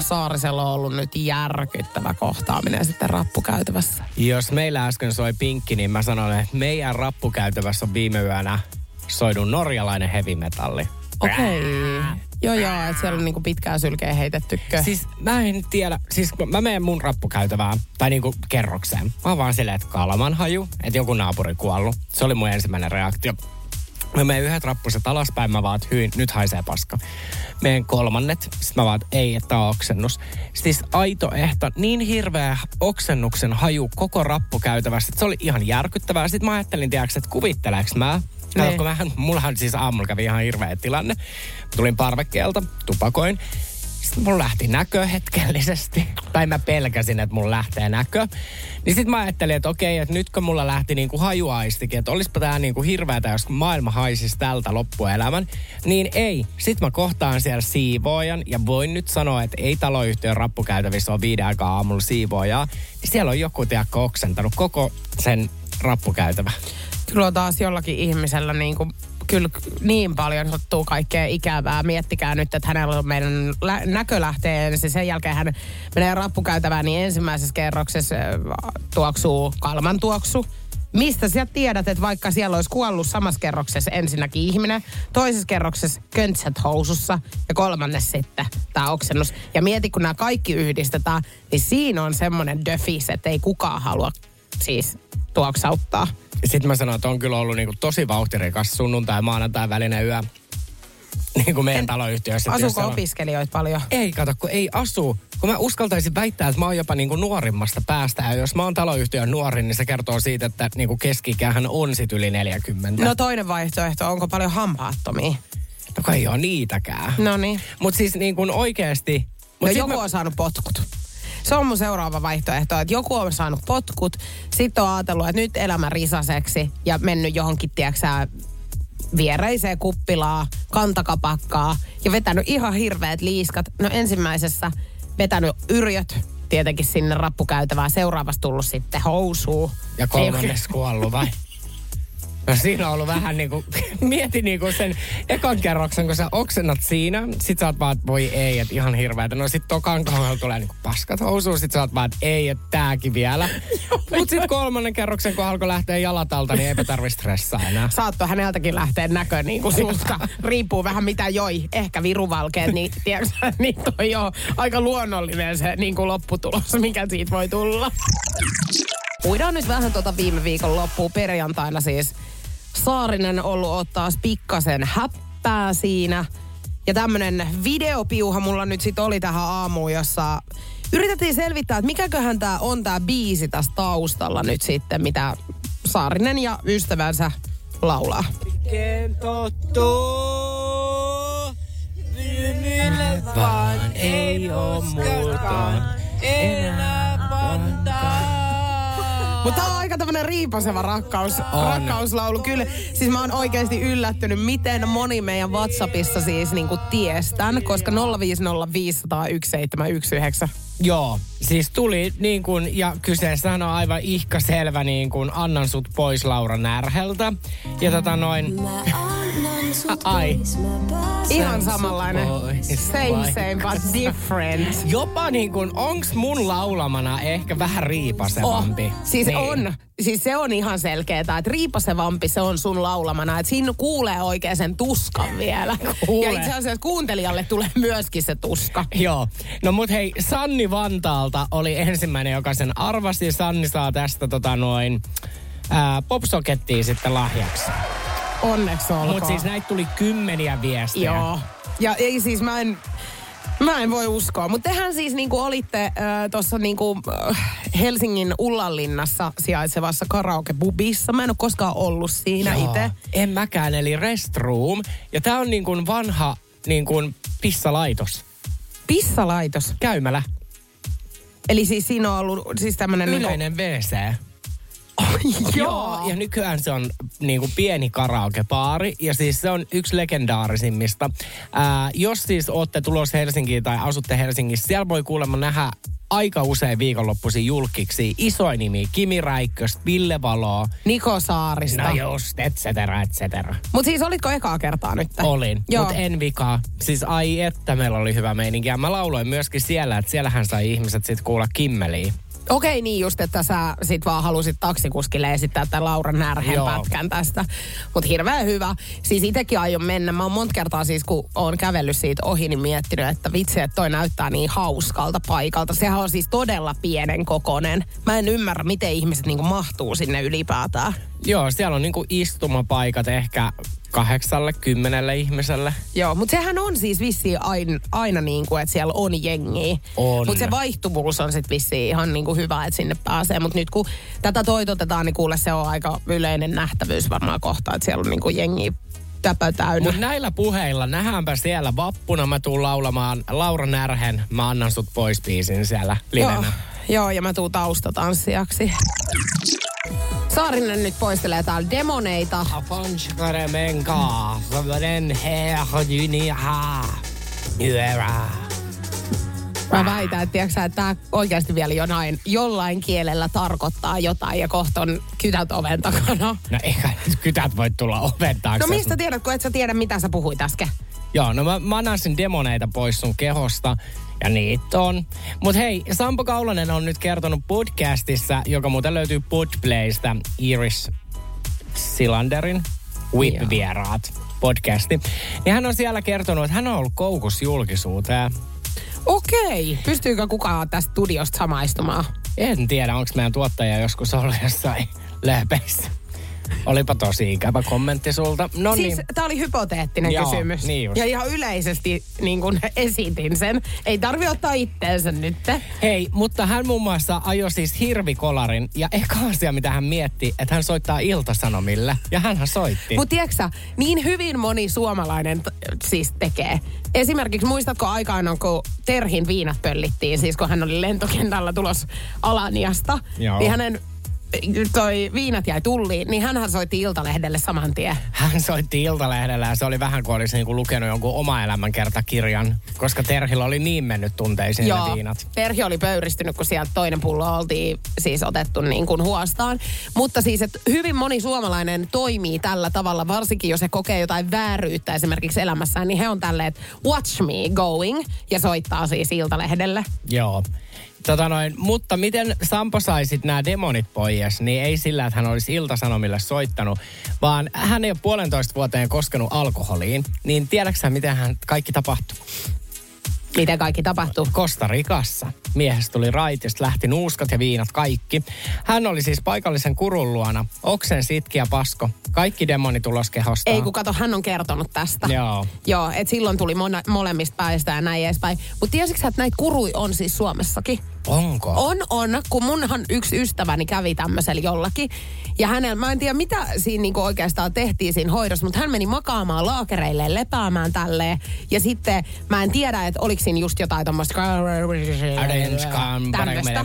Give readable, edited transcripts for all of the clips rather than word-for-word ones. Saarisella on ollut nyt järkyttävä kohtaaminen sitten rappukäytävässä. Jos meillä äsken soi Pinkki, niin mä sanon, että meidän rappukäytävässä on viime yönä soidun norjalainen heavy metalli. Okei. Joo, että siellä on niinku pitkään sylkeä heitettykö. Siis mä en tiedä, siis mä menen mun rappukäytävään, tai niinku kerrokseen. Mä oon vaan silleen, että kalmanhaju, että joku naapuri kuollut. Se oli mun ensimmäinen reaktio. Mä menen yhdet rappuset alaspäin, mä vaan, hyin, nyt haisee paska. Meen kolmannet, sit mä vaan, ei, että on oksennus. Siis aito ehto, niin hirveä oksennuksen haju koko rappukäytävässä, se oli ihan järkyttävää. Sitten mä ajattelin, tiedäks, että kuvitteleeks mä? Katsotko, mullahan siis aamulla kävi ihan hirveä tilanne. Tulin parvekkeelta, tupakoin. Sitten mun lähti näkö hetkellisesti. Tai mä pelkäsin, että mun lähtee näkö. Niin sit mä ajattelin, että okei, että nytkö mulla lähti niinku hajuaistikin. Että olispa tää niinku hirveätä, jos maailma haisisi tältä loppuelämän. Niin ei. Sitten mä kohtaan siellä siivoojan. Ja voin nyt sanoa, että ei taloyhtiön rappukäytävissä ole 5 aikaa aamulla siivoojaa. Niin siellä on joku tiakka oksentanut koko sen rappukäytävä. Kyllä taas jollakin ihmisellä niin kuin, kyllä niin paljon sattuu kaikkea ikävää. Miettikää nyt, että hänellä on meidän näkö lähtee ensin. Sen jälkeen hän menee rappukäytävään, niin ensimmäisessä kerroksessa tuoksuu kalman tuoksu. Mistä sä tiedät, että vaikka siellä olisi kuollut samassa kerroksessa ensinnäkin ihminen, toisessa kerroksessa köntsät housussa ja kolmannessa sitten tämä oksennus. Ja mieti, kun nämä kaikki yhdistetään, niin siinä on semmoinen döfis, että ei kukaan halua siis tuoksauttaa. Sitten mä sanoin, että on kyllä ollut niinku tosi vauhtirikas sunnuntai-maanantai välinen yö niinku meidän taloyhtiössä. Asuuko opiskelijoita paljon? Ei, kato, kun ei asu. Kun mä uskaltaisin väittää, että mä oon jopa niinku nuorimmasta päästä. Ja jos mä oon taloyhtiön nuorin, niin se kertoo siitä, että niinku keski-ikähän on sit yli 40. No toinen vaihtoehto, onko paljon hampaattomia? No kai ei oo niitäkään. No niin. Mut siis niinku oikeesti... No joku on saanut potkut. Se on mun seuraava vaihtoehto, että joku on saanut potkut, sitten on ajatellut, että nyt elämä risaseksi ja mennyt johonkin, tiedäksä, viereiseen kuppilaan, kantakapakkaa ja vetänyt ihan hirveät liiskat. No ensimmäisessä vetänyt yrjöt tietenkin sinne rappukäytävään, seuraavassa tullut sitten housuu. Ja kolmannes kuollut vai? No siinä on ollut vähän niinku, mieti niinku sen ekan kerroksen, kun sä oksennat siinä, sit sä oot vaan, että voi ei, että ihan hirveätä. No sit tokan kohdalla tulee niinku paskat housuun, sit sä oot vaan, että ei, että tääkin vielä. Mut sit kolmannen kerroksen, kun alkoi lähteä jalat alta, niin eipä tarvi stressaa enää. Saatto häneltäkin lähteä näkö niinku susta. Riippuu vähän mitä joi, ehkä viruvalkeet, niin tiedätkö niin toi on aika luonnollinen se niinku lopputulos, mikä siitä voi tulla. Uidaan nyt vähän tuota viime viikon loppuun perjantaina siis. Saarinen ollut taas pikkasen häppää siinä. Ja tämmönen videopiuha mulla nyt sit oli tähän aamuun, jossa yritettiin selvittää, että mikäköhän tää on tää biisi tässä taustalla nyt sitten, mitä Saarinen ja ystävänsä laulaa. Miten tottuu, myymille vaan ei oo muuta enää pantaa. Mutta tää on aika tämmönen riipaseva rakkauslaulu, kyllä. Siis mä oon oikeesti yllättynyt, miten moni meidän WhatsAppissa siis niinku tiestän, koska 050501719. Joo, siis tuli niin kuin, ja kyseessähän on aivan ihkaselvä niin kuin Annan sut pois Laura Närheltä. Ja ai. Ihan samanlainen. Same, but different. Jopa niin kuin, onks mun laulamana ehkä vähän riipasevampi? Oh, siis niin. On. Siis se on ihan selkeetä, että riipasevampi se on sun laulamana. Että siinä kuulee oikein sen tuskan vielä. Kuulee. Ja itse asiassa kuuntelijalle tulee myöskin se tuska. Joo. No mut hei, Sanni Vantaalta oli ensimmäinen, joka sen arvasi. Sanni saa tästä popsokettiin sitten lahjaksi. Onneksi olkoon. Mut siis näitä tuli kymmeniä viestejä. Joo. Ja ei siis mä en... Mä en voi uskoa, mutta tehän siis niinku olitte tuossa niinku Helsingin Ullanlinnassa sijaitsevassa karaokebubissa. Mä en ole koskaan ollut siinä itse. En mäkään, eli restroom. Ja tää on niinku vanha niinku pissalaitos. Pissalaitos? Käymälä. Eli siis siinä on ollut siis tämmönen yleinen WC. Joo, ja nykyään se on niinku pieni karaokebaari, ja siis se on yksi legendaarisimmista. Jos siis ootte tulossa Helsinkiin tai asutte Helsingissä, siellä voi kuulemma nähdä aika usein viikonloppuisin julkiksi isoja nimiä. Kimi Räikköstä, Ville Valoa. Niko Saarista. No just, et cetera, et cetera. Mut siis olitko ekaa kertaa nyt? Olin, mutta en vikaa. Siis ai että meillä oli hyvä meininki. Ja mä lauloin myöskin siellä, että siellähän sai ihmiset sit kuulla kimmeliä. Okei, niin just, että sä sit vaan halusit taksikuskille esittää tämän Laura Närhen pätkän tästä. Mut hirveän hyvä. Siis itekin aion mennä. Mä oon monta kertaa siis, kun oon kävellyt siitä ohi, niin miettinyt, että vitsi, että toi näyttää niin hauskalta paikalta. Sehän on siis todella pienen kokonen. Mä en ymmärrä, miten ihmiset niinku mahtuu sinne ylipäätään. Joo, siellä on niinku istumapaikat ehkä 80 ihmiselle. Joo, mutta sehän on siis vissiin aina niin kuin, että siellä on jengiä. On. Mutta se vaihtuvuus on sitten vissiin ihan niin kuin hyvä, että sinne pääsee. Mutta nyt kun tätä toitotetaan, niin kuule se on aika yleinen nähtävyys varmaan kohta, että siellä on niin kuin jengiä täpä täynnä. Mutta näillä puheilla nähdäänpä siellä vappuna. Mä tuun laulamaan Laura Närhen. Mä annan sut pois biisin siellä livenä. Joo, ja mä tuun taustatanssijaksi. Saarinen nyt poistelee täällä demoneita. Mä väitän, että tiiäksä, että tää oikeasti vielä jollain kielellä tarkoittaa jotain ja kohta on kytät oven takana. No eikä kytät voi tulla oven taakse. No mistä tiedät, kun et sä tiedä mitä sä puhuit äsken? Joo, no mä annasin demoneita pois sun kehosta. Ja niitä on. Mut hei, Sampo Kaulonen on nyt kertonut podcastissa, joka muuten löytyy Podplaysta, Iris Silanderin Whip-vieraat podcasti. Ja hän on siellä kertonut, että hän on ollut koukussa julkisuuteen. Okei. Pystyykö kukaan tästä studiosta samaistumaan? En tiedä, onko meidän tuottaja joskus ollut jossain läpeissä. Olipa tosi ikävä kommentti sulta. No siis niin. Tää oli hypoteettinen kysymys. Niin ja ihan yleisesti niin kun esitin sen. Ei tarvi ottaa itteensä nyt. Hei, mutta hän muun muassa ajoi siis hirvikolarin. Ja eka asia, mitä hän mietti, että hän soittaa Ilta-Sanomille. Ja hänhän soitti. Mut tiiäksä, niin hyvin moni suomalainen siis tekee. Esimerkiksi muistatko aikaan, kun Terhin viinat pöllittiin, siis kun hän oli lentokentällä tulos Alaniasta. Joo. Niin hänen toi viinat jäi tulliin, niin hänhän soitti Iltalehdelle saman tien. Hän soitti Iltalehdelle ja se oli vähän kuin olisi niinku lukenut jonkun oma elämänkertakirjan, koska Terhillä oli niin mennyt tunteisiin ne viinat. Terhi oli pöyristynyt, kun sieltä toinen pullo oltiin siis otettu niin kuin huostaan. Mutta siis, että hyvin moni suomalainen toimii tällä tavalla, varsinkin jos he kokee jotain vääryyttä esimerkiksi elämässään, niin he on tälleen, että watch me going, ja soittaa siis Iltalehdelle. Joo. Mutta miten Sampo sai sit nää demonit pois, niin ei sillä, että hän olisi Ilta-Sanomille soittanut, vaan hän ei ole 1,5 vuoteen koskenut alkoholiin. Niin tiedäksä, miten hän kaikki tapahtui? Miten kaikki tapahtui? Costa Ricassa. Miehestä tuli raitista, lähti nuuskat ja viinat, kaikki. Hän oli siis paikallisen kurun luona. Oksensi, itki ja pasko. Kaikki demonit ulos kehostaan. Ei kun kato, hän on kertonut tästä. Joo, et silloin tuli molemmista päistä ja näin edespäin. Mutta tiesitkö sä, että näitä kurui on siis Suomessakin? Onko? On, kun munhan yksi ystäväni kävi tämmöisellä jollakin. Ja hänellä, mä en tiedä mitä siinä niinku oikeastaan tehtiin siinä hoidossa, mutta hän meni makaamaan laakereilleen, lepäämään tälleen. Ja sitten mä en tiedä, että oliko siinä just jotain tommoista tämmöistä.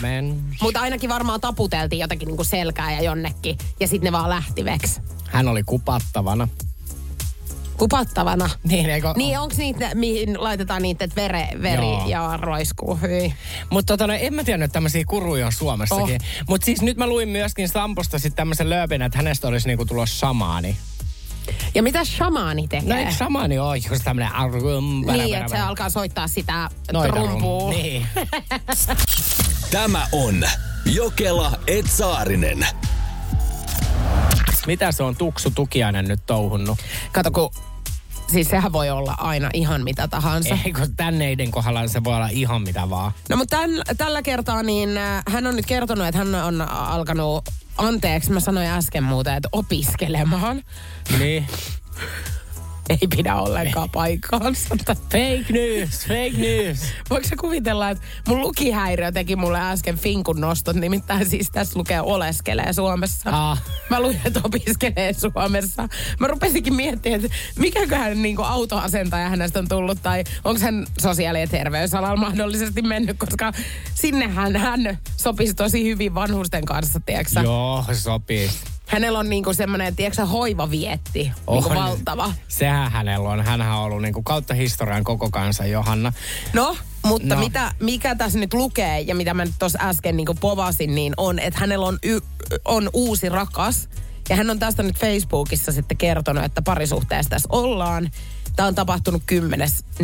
Mutta ainakin varmaan taputeltiin jotakin niinku selkää ja jonnekin. Ja sitten ne vaan lähti veksi. Hän oli kupattavana. Kupattavana? Niin, eikö? Niin, onko niitä, mihin laitetaan niitä, että veri ja roiskuu? Mutta en mä tiennyt, että tämmöisiä kuruja on Suomessakin. Oh. Mutta siis nyt mä luin myöskin Samposta sitten tämmöisen lööpin, että hänestä olisi niinku tulossa shamaani. Ja mitä shamaani tekee? No eikö shamaani ole just tämmöinen niin, että se alkaa soittaa sitä trumpua. Niin. Tämä on Jokela et Saarinen. Mitä se on Tuksu Tukiainen nyt touhunnut? Kato, kun siis sehän voi olla aina ihan mitä tahansa. Eikö tänneiden kohdalla se voi olla ihan mitä vaan? No mutta tällä kertaa niin hän on nyt kertonut, että hän on alkanut, anteeksi mä sanoin äsken muuta, että opiskelemaan. Niin. ei pidä ollenkaan paikkaansa. Fake news, fake news. Voiko sä kuvitella, että mun lukihäiriö teki mulle äsken finkun noston, nimittäin siis tässä lukee oleskelee Suomessa. Ah. Mä luin, että opiskelee Suomessa. Mä rupesinkin miettimään, että mikäköhän niinku autoasentaja hänestä on tullut, tai onko hän sosiaali- ja terveysalalla mahdollisesti mennyt, koska sinnehän hän sopisi tosi hyvin vanhusten kanssa, tiedätkö? Joo, sopisi. Hänellä on niinku semmoinen, tiedätkö, hoivavietti, niinku valtava. Sehän hänellä on. Hänhän on ollut niinku kautta historian koko kansan, Johanna. No, mutta mikä tässä nyt lukee ja mitä mä nyt tuossa äsken niinku povasin, niin on, että hänellä on, on uusi rakas. Ja hän on tästä nyt Facebookissa sitten kertonut, että parisuhteessa tässä ollaan. Tämä on tapahtunut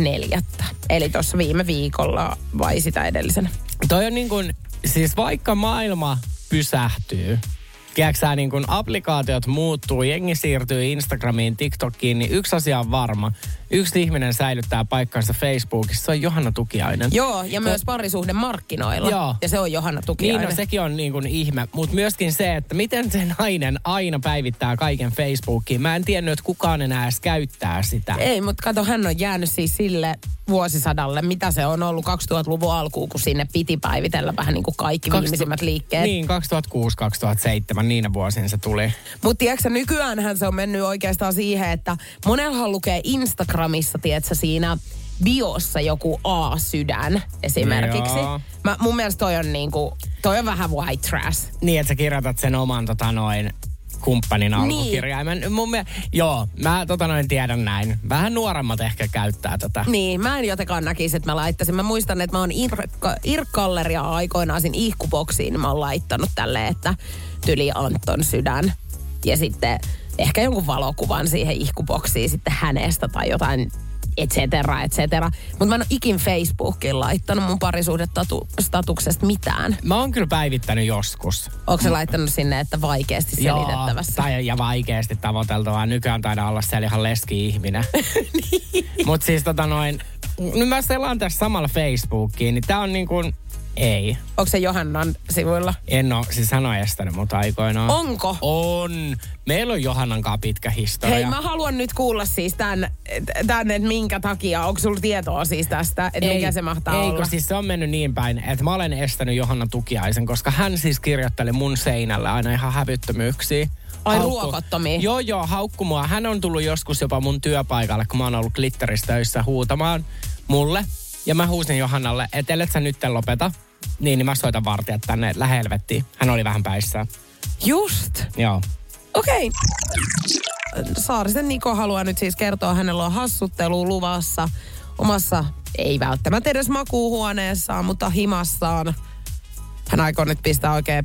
10.4. Eli tuossa viime viikolla vai sitä edellisenä. Toi on niin kuin, siis vaikka maailma pysähtyy, tiedätkö niin kun applikaatiot muuttuu, jengi siirtyy Instagramiin, TikTokiin, niin yksi asia on varma. Yksi ihminen säilyttää paikkansa Facebookissa, se on Johanna Tukiainen. Joo, ja myös parisuhdemarkkinoilla. Joo. Ja se on Johanna Tukiainen. Niin, no sekin on niin kuin ihme. Mutta myöskin se, että miten se nainen aina päivittää kaiken Facebookiin. Mä en tiennyt, että kukaan enää edes käyttää sitä. Ei, mutta kato, hän on jäänyt siis sille vuosisadalle, mitä se on ollut 2000-luvun alkuun, kun sinne piti päivitellä vähän niin kuin kaikki viimeisimmät liikkeet. Niin, 2006-2007, niinä vuosina se tuli. Mutta tiedätkö, nykyäänhän se on mennyt oikeastaan siihen, että monellahan lukee Instagramissa, tiedätkö, siinä biossa joku A-sydän esimerkiksi. Mun mielestä toi on vähän white trash. Niin, että sä kirjoitat sen oman kumppanin alkukirjaimen. Niin. Mä tiedän näin. Vähän nuoremmat ehkä käyttää tätä. Niin, mä en jotenkaan näkisi, että mä laittaisin. Mä muistan, että mä oon irkkalleria aikoinaan siinä ihkuboksiin. Mä oon laittanut tälleen, että tyli Anton sydän. Ja sitten ehkä jonkun valokuvan siihen ihkuboksiin sitten hänestä tai jotain et cetera, et cetera. Mutta mä en ole ikin Facebookiin laittanut mun parisuhdestatuksesta mitään. Mä oon kyllä päivittänyt joskus. Onko se laittanut sinne, että vaikeasti selitettävässä? Joo, ja vaikeasti tavoiteltavaa. Nykyään taidaan olla siellä ihan leski-ihminen. Niin. Mutta siis nyt mä selaan tässä samalla Facebookiin, niin tää on niin kuin ei. Onko se Johannan sivuilla? En ole. Siis hän on estänyt mut aikoinaan. Onko? On. Meillä on Johannankaan pitkä historia. Hei, mä haluan nyt kuulla siis tämän että minkä takia. Onko sulla tietoa siis tästä, että mikä se mahtaa olla? Ei, kun siis se on mennyt niin päin, että mä olen estänyt Johanna Tukiaisen, koska hän siis kirjoitteli mun seinällä aina ihan hävyttömyyksiä. Ai ruokottomia. Joo, haukku mua. Hän on tullut joskus jopa mun työpaikalle, kun mä oon ollut Glitterissä töissä huutamaan mulle. Ja mä huusin Johannalle, että ellet sä nytten lopeta, niin mä soitan vartijat tänne lähelvettiin. Hän oli vähän päissään. Just? Joo. Okei. Saarisen Niko haluaa nyt siis kertoa, hänellä on hassuttelu luvassa omassa, ei välttämättä edes makuuhuoneessaan, mutta himassaan. Hän aikoo nyt pistää oikein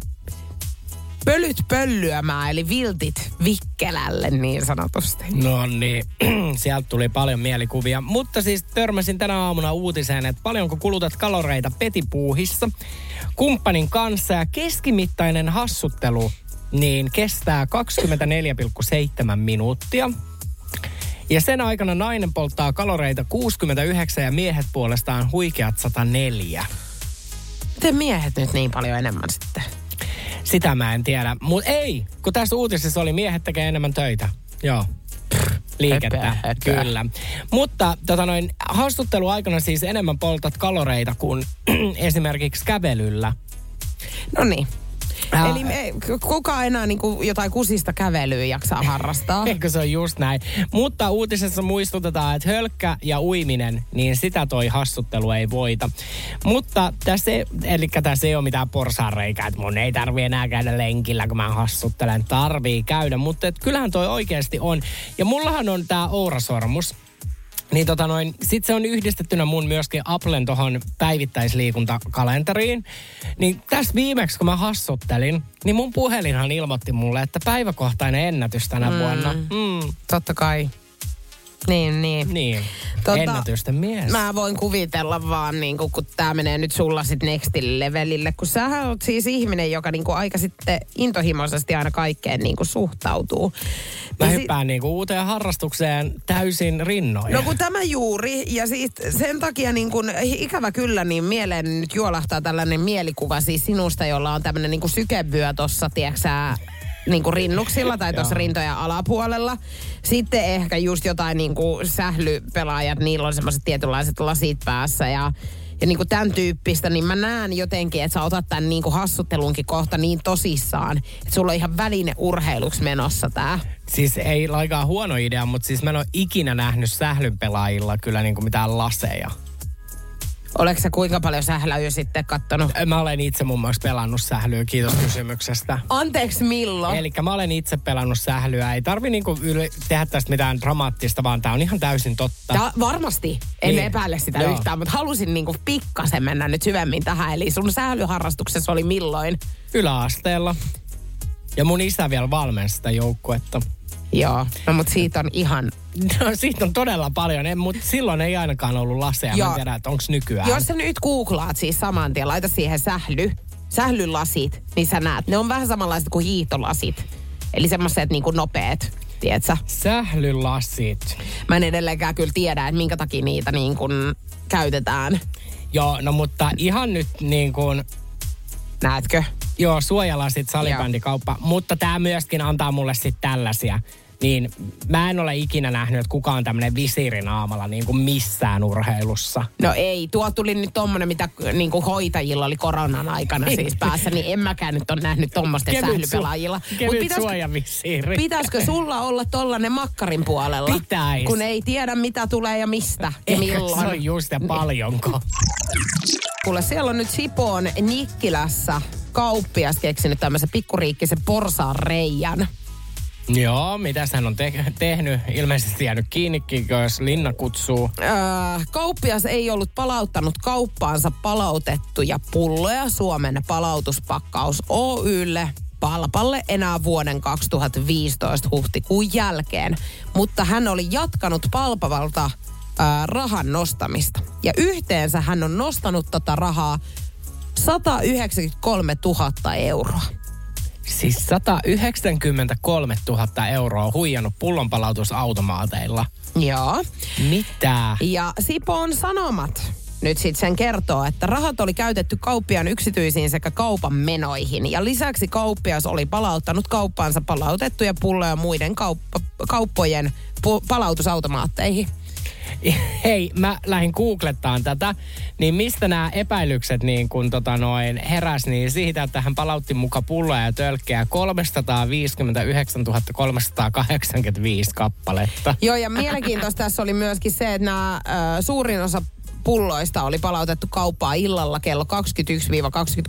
pölyt pöllyämään, eli viltit vikkelälle niin sanotusti. No niin, sieltä tuli paljon mielikuvia. Mutta siis törmäsin tänä aamuna uutiseen, että paljonko kulutat kaloreita petipuuhissa kumppanin kanssa. Ja keskimittainen hassuttelu niin kestää 24,7 minuuttia. Ja sen aikana nainen polttaa kaloreita 69 ja miehet puolestaan huikeat 104. Miten miehet nyt niin paljon enemmän sitten? Sitä mä en tiedä. Mutta ei, kun tässä uutisessa oli miehet tekee enemmän töitä. Joo. Liikettä, kyllä. Mutta haastutteluaikana siis enemmän poltat kaloreita kuin esimerkiksi kävelyllä. No niin. Eli kukaan enää niinku jotain kusista kävelyä jaksaa harrastaa. Eikö se on just näin. Mutta uutisessa muistutetaan, että hölkkä ja uiminen, niin sitä toi hassuttelu ei voita. Mutta tässä ei ole mitään porsaanreikää, että mun ei tarvi enää käydä lenkillä, kun mä hassuttelen. Tarvii käydä, mutta kyllähän toi oikeasti on. Ja mullahan on tää ourasormus. Niin sit se on yhdistettynä mun myöskin Applen tohon päivittäisliikuntakalenteriin. Niin tässä viimeksi, kun mä hassuttelin, niin mun puhelinhan ilmoitti mulle, että päiväkohtainen ennätys tänä vuonna. Totta kai. Niin. Ennätysten mies. Mä voin kuvitella vaan, niin kun tää menee nyt sulla sit next levelille. Kun sähän oot siis ihminen, joka niin aika sitten intohimoisesti aina kaikkeen niin suhtautuu. Mä hyppään uuteen harrastukseen täysin rinnoin. No kun tämä juuri. Ja siis sen takia ikävä kyllä niin mieleen nyt juolahtaa tällainen mielikuva siis sinusta, jolla on tämmönen sykevyö tossa, tiedätkö sä, niinku rinnuksilla tai tuossa rintojen alapuolella. Sitten ehkä just jotain niinku sählypelaajat, niillä on semmoiset tietynlaiset lasit päässä ja niinku tämän tyyppistä, niin mä näen jotenkin, että sä otat tämän niinku hassuttelunkin kohta niin tosissaan, että sulla on ihan väline urheiluksi menossa tää. Siis ei laikaan huono idea, mutta siis mä en ole ikinä nähnyt sählypelaajilla kyllä niinku mitään laseja. Oletko sä kuinka paljon sähläyä sitten kattonut? Mä olen itse muun muassa pelannut sählyä, kiitos kysymyksestä. Anteeksi, milloin? Elikkä mä olen itse pelannut sählyä. Ei tarvi niinku tehdä tästä mitään dramaattista, vaan tää on ihan täysin totta. Tää varmasti. En niin epäile sitä yhtään, mutta halusin niinku pikkasen mennä nyt syvemmin tähän. Eli sun sählyharrastuksessa oli milloin? Yläasteella. Ja mun isä vielä valmensi sitä joukkuetta. Joo, no mut siitä on ihan... No siitä on todella paljon, mutta silloin ei ainakaan ollut laseja. Joo. Mä en tiedä, että onko nykyään. Jos sä nyt googlaat siis saman tien, laita siihen sählylasit, niin sä näet. Ne on vähän samanlaiset kuin hiihtolasit. Eli semmoiset niinku nopeet, tietsä? Sählylasit. Mä en edelleenkään kyllä tiedä, että minkä takia niitä niinku käytetään. Joo, no mutta ihan nyt niinku... Näetkö? Joo, suojalasit salibändikauppa, mutta tää myöskin antaa mulle sit tällaisia. Niin mä en ole ikinä nähnyt, että kukaan on tämmönen visiirinaamalla niin kuin missään urheilussa. No ei, tuo tuli nyt tommonen, mitä niin kuin hoitajilla oli koronan aikana siis päässä, niin en mäkään nyt ole nähnyt tommosten sählypelaajilla. Kevyt suojavisiiri. Pitäisikö sulla olla tollanen makkarin puolella? Pitäis. Kun ei tiedä, mitä tulee ja mistä ja milloin. Se on just ja paljonko. Kuule, siellä on nyt Sipoon Nikkilässä kauppias keksinyt tämmöisen pikkuriikkisen porsaan reijän. Joo, mitäs hän on tehnyt? Ilmeisesti jäänyt kiinnikin, jos linna kutsuu. Kauppias ei ollut palauttanut kauppaansa palautettuja pulloja Suomen palautuspakkaus Oy:lle Palpalle enää vuoden 2015 huhtikuun jälkeen. Mutta hän oli jatkanut Palpavalta rahan nostamista. Ja yhteensä hän on nostanut tätä rahaa 193 000 euroa. Siis 193 000 euroa huijannut pullonpalautusautomaateilla. Joo. Mitä? Ja Sipoon Sanomat nyt sitten sen kertoo, että rahat oli käytetty kauppiaan yksityisiin sekä kaupan menoihin. Ja lisäksi kauppias oli palauttanut kauppaansa palautettuja pulloja muiden kauppojen palautusautomaatteihin. Hei, mä lähdin googlettaan tätä, niin mistä nämä epäilykset niin kun heräs, niin siitä, että hän palautti muka pulloja ja tölkkejä 359 385 kappaletta. Joo, ja mielenkiintoista tässä oli myöskin se, että nämä suurin osa pulloista oli palautettu kauppaa illalla kello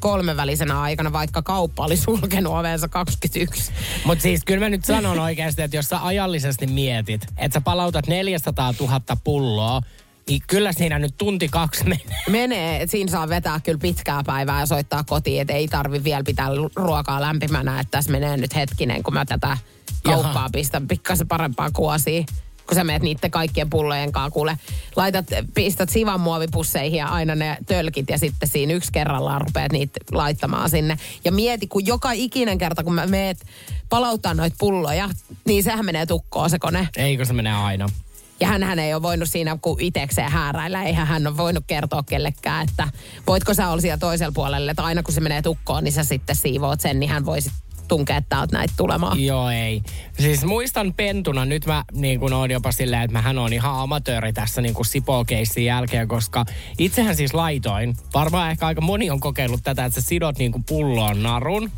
21-23 välisenä aikana, vaikka kauppa oli sulkenut ovensa 21. Mutta siis kyllä mä nyt sanon oikeasti, että jos sä ajallisesti mietit, että sä palautat 400 000 pulloa, niin kyllä siinä nyt tunti 2 menee. Menee, että siinä saa vetää kyllä pitkää päivää ja soittaa kotiin, että ei tarvi vielä pitää ruokaa lämpimänä, että tässä menee nyt hetkinen, kun mä tätä kauppaa pistän pikkasen parempaan kuosiin. Kun sä meet niitten kaikkien pullojen kanssa, kuule, pistät sivan muovipusseihin ja aina ne tölkit ja sitten siinä yksi kerrallaan rupeat niitä laittamaan sinne. Ja mieti, kun joka ikinen kerta, kun mä meet palauttaa noita pulloja, niin sehän menee tukkoon se kone. Eikö se menee aina? Ja hänhän ei ole voinut siinä kun itekseen hääräillä. Eihän hän ole voinut kertoa kellekään, että voitko sä olla siellä toisella puolella, että aina kun se menee tukkoon, niin sä sitten siivoot sen, niin hän voi tunkea täältä näitä tulemaan. Joo, ei. Siis muistan pentuna, nyt mä niin kun oon jopa silleen, että mähän oon ihan amatööri tässä niin kun Sipo-keissin jälkeen, koska itsehän siis laitoin. Varmaan ehkä aika moni on kokeillut tätä, että sä sidot niin kun pulloon narun.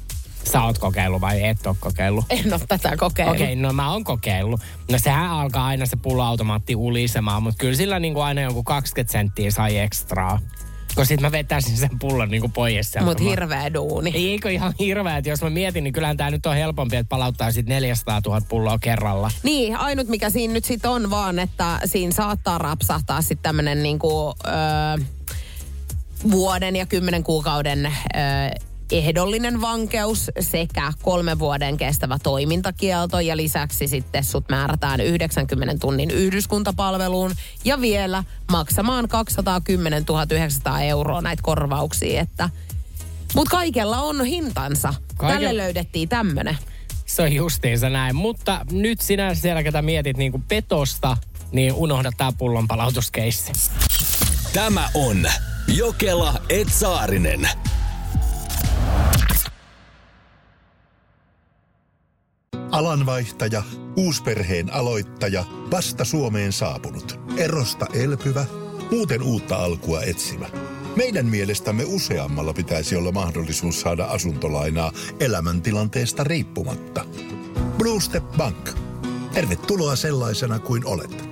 Sä oot kokeillut vai et oo kokeillut? En oo tätä kokeillut. Okei, no mä oon kokeillut. No sehän alkaa aina se pulloautomaatti ulisemaan, mutta kyllä sillä niin kun aina joku 20 senttiä sai ekstraa. Kun sit mä vetäisin sen pullon niinku pois. Mut hirveä duuni. Eikö ihan hirveä, että jos mä mietin, niin kyllähän tää nyt on helpompi, että palauttaa sit 400 000 pulloa kerralla. Niin, ainut mikä siinä nyt sit on vaan, että siinä saattaa rapsahtaa sit tämmönen niinku vuoden ja 10 kuukauden ehdollinen vankeus sekä 3 vuoden kestävä toimintakielto ja lisäksi sitten sut määrätään 90 tunnin yhdyskuntapalveluun ja vielä maksamaan 210 900 euroa näitä korvauksia. Mutta kaikella on hintansa. Tälle löydettiin tämmönen. Se on justiinsa näin, mutta nyt sinä siellä, ketä mietit niinku petosta, niin unohda tää pullonpalautuskeissi. Tämä on Jokela et Saarinen. alanvaihtaja, uusperheen aloittaja, vasta Suomeen saapunut, erosta elpyvä, muuten uutta alkua etsimä. Meidän mielestämme useammalla pitäisi olla mahdollisuus saada asuntolainaa elämäntilanteesta riippumatta. BlueStep Bank. Tervetuloa sellaisena kuin olet.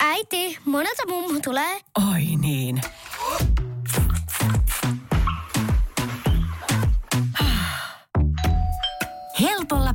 Äiti, monelta mummu tulee. Oi niin. Helpolla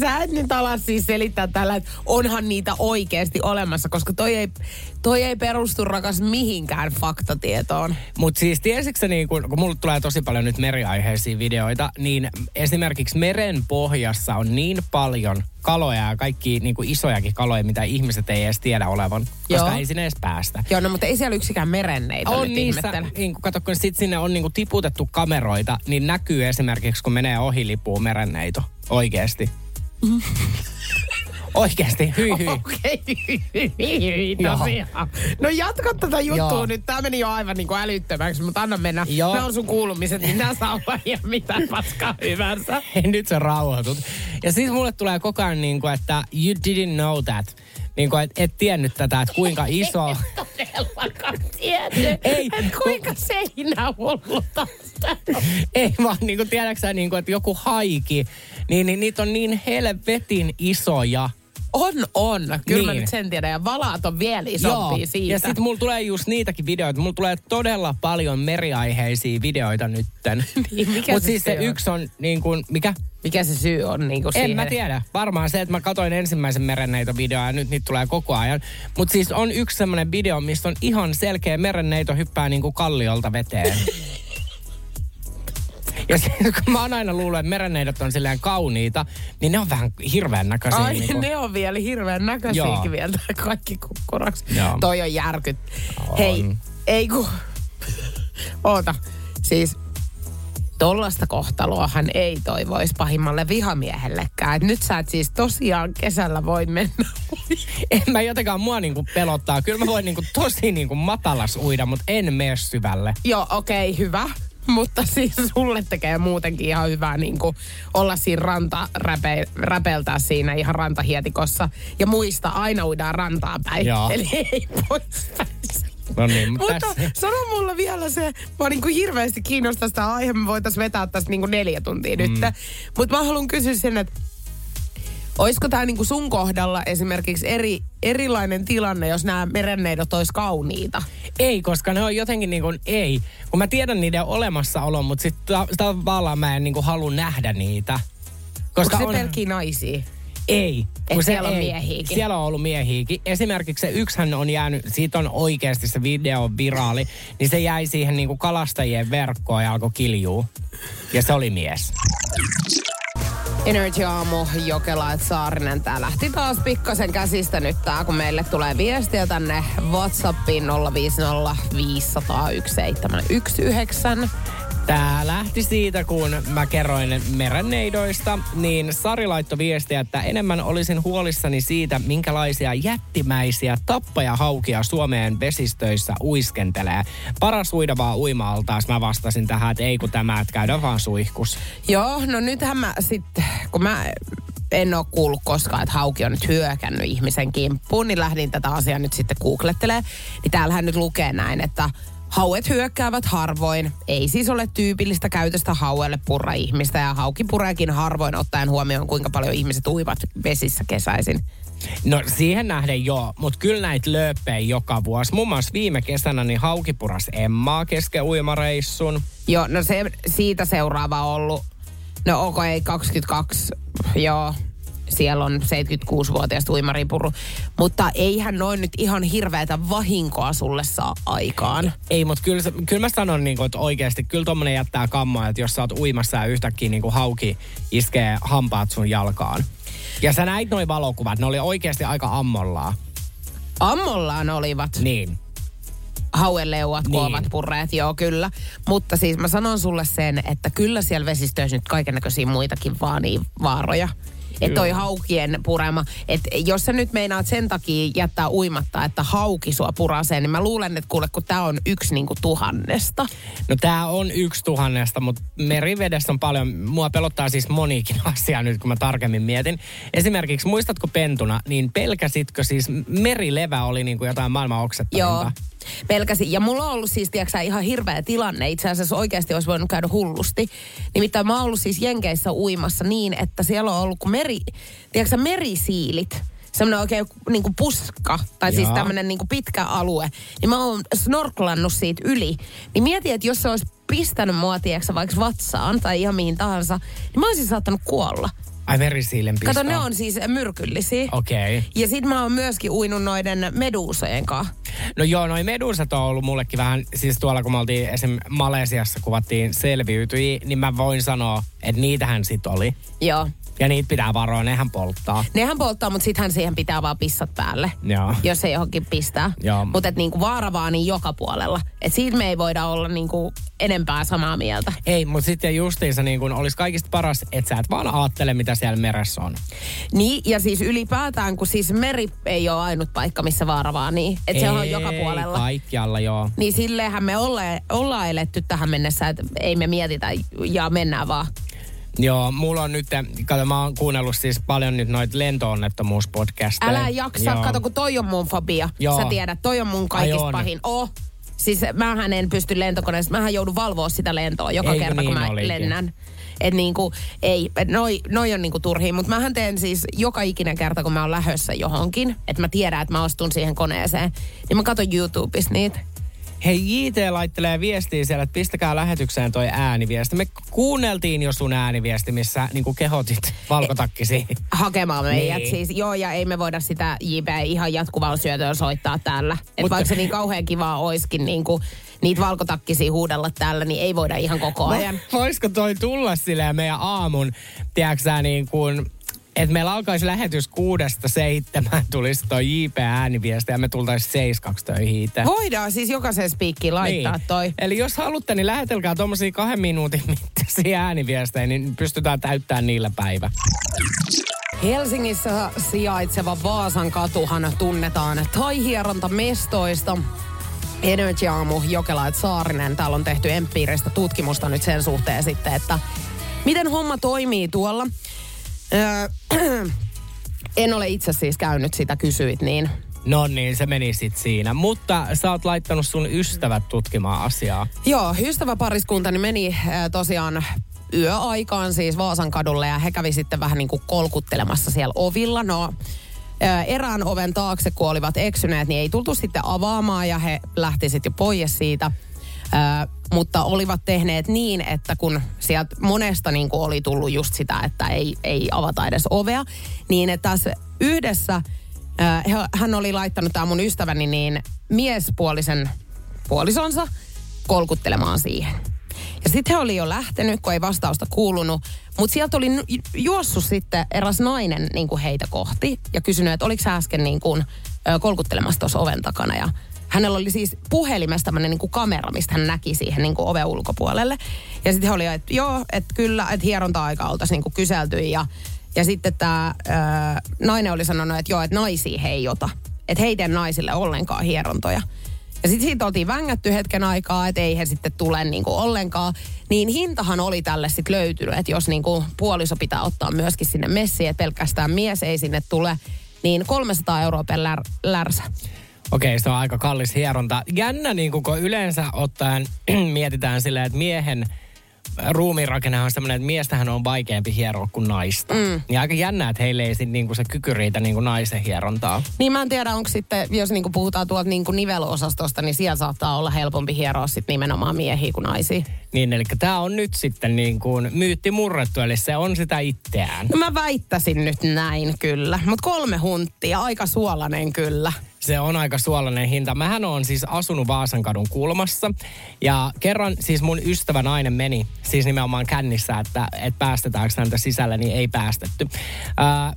Sä et nyt ala siis selittää tällä, että onhan niitä oikeasti olemassa, koska toi ei perustu rakas mihinkään faktatietoon. Mutta siis tiesitkö kun mulle tulee tosi paljon nyt meriaiheisia videoita, niin esimerkiksi meren pohjassa on niin paljon kaloja ja kaikki isojakin kaloja, mitä ihmiset ei edes tiedä olevan, koska Joo. Ei sinne edes päästä. Joo, no mutta ei siellä yksikään merenneitä on nyt ihmettele. On niissä, kato kun sit sinne on tiputettu kameroita, niin näkyy esimerkiksi kun menee ohi lippuu merenneito. Oikeesti. Oikeesti, hyi. Okei, tosiaan. No jatka tätä juttua nyt. Tää meni jo aivan älyttömäksi, mutta anna mennä. Joo. Nää on sun kuulumiset, niin nää saa olla ja mitä paskaa hyvänsä. Nyt sä rauhoitut. Ja siis mulle tulee koko ajan että you didn't know that. Et tiennyt tätä, että kuinka iso... En todellakaan tiennyt, että kuinka seinä hulluta sitä. Ei vaan, tiedäksä, että joku haiki, niin niitä on niin helvetin isoja. On. Kyllä niin. Mä nyt sen tiedän. Ja valaat on vielä isompia siitä. Ja sit mulla tulee just niitäkin videoita. Mulla tulee todella paljon meriaiheisia videoita nytten. Mut siis se yksi on mikä? Mikä se syy on siihen? En mä tiedä. Varmaan se, että mä katoin ensimmäisen merenneito-videoa ja nyt niitä tulee koko ajan. Mut siis on yksi semmonen video, missä on ihan selkeä merenneito hyppää kalliolta veteen. Ja sitten kun mä oon aina luullut, että merenneidot on silleen kauniita, niin ne on vähän hirveän näköisiä. Ai ne on vielä hirveän näköisiäkin vielä kaikki kukkuraksi. Joo. Toi on järkyt. On. Hei, ei ku... Oota, siis tollaista kohtaloahan ei toivoisi pahimmalle vihamiehellekään. Et nyt sä et siis tosiaan kesällä voi mennä. En mä jotenkaan mua pelottaa. Kyllä mä voin tosi matalas uida, mutta en mene syvälle. Joo, okei, hyvä. Mutta siis sulle tekee muutenkin ihan hyvää olla siinä räpeltää siinä ihan rantahietikossa. Ja muista, aina uidaan rantaan päin. Joo. Eli ei pois pääse. No niin, mutta sano mulla vielä se, mä hirveästi kiinnostaa sitä aihe, me voitaisiin vetää tästä 4 tuntia nyt. Mutta mä haluan kysyä sen, että olisiko tämä sun kohdalla esimerkiksi erilainen tilanne, jos nämä merenneidot olisi kauniita? Ei, koska ne on jotenkin ei. Kun mä tiedän niiden olemassaolon, mutta sitten tavallaan mä en halua nähdä niitä. Koska onko se pelkkiä naisia? Ei. Kun siellä on miehiäkin. Siellä on ollut miehiäkin. Esimerkiksi se yksihän on jäänyt, siitä on oikeasti se video viraali, niin se jäi siihen kalastajien verkkoon ja alkoi kiljuu. Ja se oli mies. Energia-aamu, Jokela ja Saarinen. Tää lähti taas pikkasen käsistä nyt tää, kun meille tulee viestiä tänne WhatsAppiin 050 500 1719. Tää lähti siitä, kun mä kerroin merenneidoista, niin Sari laittoi viestiä, että enemmän olisin huolissani siitä, minkälaisia jättimäisiä tappajahaukia Suomeen vesistöissä uiskentelee. Paras uida vaan uima-altaas. Mä vastasin tähän, että ei kun tämä, että käydään vaan suihkus. Joo, no nythän mä sitten, kun mä en ole kuullut koskaan, että hauki on nyt hyökännyt ihmisen kimppuun, niin lähdin tätä asiaa nyt sitten googlettelemaan. Niin täällähän nyt lukee näin, että hauet hyökkäävät harvoin. Ei siis ole tyypillistä käytöstä hauelle purra ihmistä, ja hauki pureekin harvoin ottaen huomioon, kuinka paljon ihmiset uivat vesissä kesäisin. No siihen nähden joo, mutta kyllä näitä lööppejä joka vuosi. Muun muassa viime kesänä niin hauki puras Emmaa kesken uimareissun. Joo, no se, siitä seuraava on ollut. No ok, ei 22, joo. Siellä on 76-vuotias uimaripuru. Mutta eihän noin nyt ihan hirveätä vahinkoa sulle saa aikaan. Ei, mutta kyllä mä sanon, niin kuin, että oikeasti kyllä tommonen jättää kammoa, että jos sä oot uimassa ja yhtäkkiä niin kuin hauki iskee hampaat sun jalkaan. Ja sä näit noi valokuvat, ne oli oikeasti aika ammollaan. Ammollaan olivat? Niin. Haueleuat, niin. Kuovat, purreet, joo kyllä. Mutta siis mä sanon sulle sen, että kyllä siellä vesistöissä nyt kaikennäköisiä muitakin vaan niin vaaroja. Että toi haukien purema, että jos sä nyt meinaat sen takia jättää uimatta, että hauki sua purasee, niin mä luulen, että kuule, kun tää on yksi niinku tuhannesta. No tää on 1 tuhannesta, mutta merivedessä on paljon, mua pelottaa siis monikin asia nyt, kun mä tarkemmin mietin. Esimerkiksi, muistatko pentuna, niin pelkäsitkö siis merilevä oli niinku jotain maailman oksettavinta? Joo. Pelkäsin. Ja mulla on ollut siis, tiiäksä, ihan hirveä tilanne. Itse asiassa oikeasti olisi voinut käydä hullusti. Nimittäin mä oon ollut siis Jenkeissä uimassa niin, että siellä on ollut merisiilit. Semmoinen oikein niin kuin puska, tai siis tämmöinen niin kuin pitkä alue. Niin mä oon snorklannut siitä yli. Niin mietin, että jos se olisi pistänyt mua, tiiäksä, vaikka vatsaan tai ihan mihin tahansa, niin mä olisin saattanut kuolla. Ai merisiilen pistää. Kato, ne on siis myrkyllisiä. Okei. Okay. Ja sit mä oon myöskin uinut noiden meduusojen kanssa. No joo, noi meduusat on ollut mullekin vähän, siis tuolla kun me oltiin esimerkiksi Malesiassa, kuvattiin selviytyjiä, niin mä voin sanoa, että niitähän sit oli. Joo. Ja niitä pitää varoa, nehän polttaa. Nehän polttaa, mutta sittenhän siihen pitää vaan pissat päälle, joo. Jos ei johonkin pistää. Mutta niinku vaara vaan niin joka puolella. Et siitä me ei voida olla niinku enempää samaa mieltä. Ei, mutta sitten justiinsa niinku olisi kaikista paras, että sä et vaan aattele, mitä siellä meressä on. Niin, ja siis ylipäätään, kun siis meri ei ole ainut paikka, missä vaara vaan niin. Että se on joka puolella. Kaikkialla, joo. Niin silleenhän me ollaan eletty tähän mennessä, että ei me mietitä ja mennään vaan. Joo, mulla on nyt, kato mä oon kuunnellut siis paljon nyt noita lentoonnettomuuspodcasteja. Älä jaksa, joo. Kato kun toi on mun fobia. Joo. Sä tiedät, toi on mun kaikista pahin. Siis mähän en pysty lentokoneessa, mähän joudun valvoa sitä lentoa joka kerta niin kun mä lennän. Et niinku, ei, noi on niinku turhia, mutta mähän teen siis joka ikinen kerta, kun mä oon lähdössä johonkin, että mä tiedän, että mä astun siihen koneeseen, niin mä katon YouTubesta niitä. Hei, JT laittelee viestiä siellä, että pistäkää lähetykseen toi ääniviesti. Me kuunneltiin jo sun ääniviesti, missä niinku kehotit valkotakkisiin. Hakemaan meidät niin. Siis. Joo, ja ei me voida sitä JP ihan jatkuvalla syötöllä soittaa täällä. Että vaikka se niin kauhean kivaa oiskin niinku niitä valkotakkisia huudella täällä, niin ei voida ihan koko ajan. Voisiko toi tulla silleen meidän aamun, tiedäksä niin kuin, että meillä alkaisi lähetys 6-7, tulisi toi JP-ääniviesti ja me tultaisiin 7-2 töihin itse. Voidaan siis jokaisen spiikkiin laittaa niin. Toi. Eli jos haluatte, niin lähetelkää tuommoisia 2 minuutin mittaisia ääniviestejä, niin pystytään täyttämään niillä päivä. Helsingissä sijaitseva Vaasan katuhan tunnetaan taihierontamestoista. Energia-aamu, Jokela ja Saarinen. Täällä on tehty empiiristä tutkimusta nyt sen suhteen sitten, että miten homma toimii tuolla. En ole itse siis käynyt sitä, kysyit niin. No niin, se meni sit siinä. Mutta sä oot laittanut sun ystävät tutkimaan asiaa. Joo, ystäväpariskuntani meni tosiaan yöaikaan siis Vaasan kadulle ja he kävi sitten vähän niin kuin kolkuttelemassa siellä ovilla. No erään oven taakse, kun olivat eksyneet, niin ei tultu sitten avaamaan ja he lähti sitten jo pois siitä. Mutta olivat tehneet niin, että kun sieltä monesta niin kuin oli tullut just sitä, että ei avata edes ovea, niin että tässä yhdessä hän oli laittanut, tämä mun ystäväni, niin miespuolisen puolisonsa kolkuttelemaan siihen. Ja sitten he oli jo lähtenyt, kun ei vastausta kuulunut, mutta sieltä oli juossut sitten eräs nainen niin kuin heitä kohti ja kysynyt, että oliko sä äsken niin kuin kolkuttelemassa tuossa oven takana ja Hänellä oli siis puhelimessa tämmöinen niin kuin kamera, mistä hän näki siihen niin kuin oven ulkopuolelle. Ja sitten he oli, että joo, että kyllä, että hieronta-aikaa oltaisiin niin kuin kyselty. Ja sitten tämä nainen oli sanonut, että joo, että naisia he ei ota. Että he ei tee naisille ollenkaan hierontoja. Ja sitten siitä oltiin vängätty hetken aikaa, että ei he sitten tule niin kuin ollenkaan. Niin hintahan oli tälle sitten löytynyt, että jos niin kuin puoliso pitää ottaa myöskin sinne messiin, että pelkästään mies ei sinne tule, niin 300 euroa per lärsä. Okei, se on aika kallis hieronta. Jännä, niin kun yleensä ottaen mietitään silleen, että miehen ruumiinrakennehan on sellainen, että miestähän on vaikeampi hieroa kuin naista. Ja aika jännä, että heille ei sitten niinku se kyky riitä niinku naisen hierontaa. Niin mä en tiedä, onko sitten, jos niinku puhutaan tuolta niinku nivelosastosta, niin siellä saattaa olla helpompi hieroa sitten nimenomaan miehiä kuin naisia. Niin, eli tämä on nyt sitten niinku myytti murrettu, eli se on sitä itseään. No mä väittäisin nyt näin kyllä, mutta 3 €, aika suolainen kyllä. Se on aika suolainen hinta. Mähän on siis asunut Vaasan kadun kulmassa. Ja kerran siis mun ystävä nainen meni siis nimenomaan kännissä, että päästetäänkö häntä sisällä, niin ei päästetty.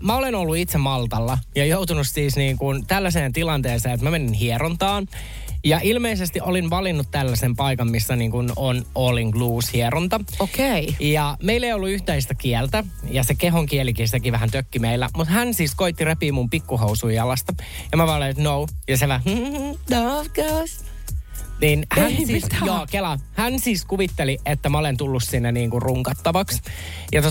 Mä olen ollut itse Maltalla ja joutunut siis niin kuin tällaiseen tilanteeseen, että mä menin hierontaan. Ja ilmeisesti olin valinnut tällaisen paikan, missä niin kuin on all inclusive hieronta. Okei. Ja meillä ei ollut yhteistä kieltä, ja se kehon kielikin sekin vähän tökki meillä. Mutta hän siis koitti repiä mun pikkuhousun jalasta. Ja mä vaan olin, että no. Ja se vähän, no of course. Niin hän siis, joo, kela. Hän siis kuvitteli, että mä olen tullut sinne niin kuin runkattavaksi. Ja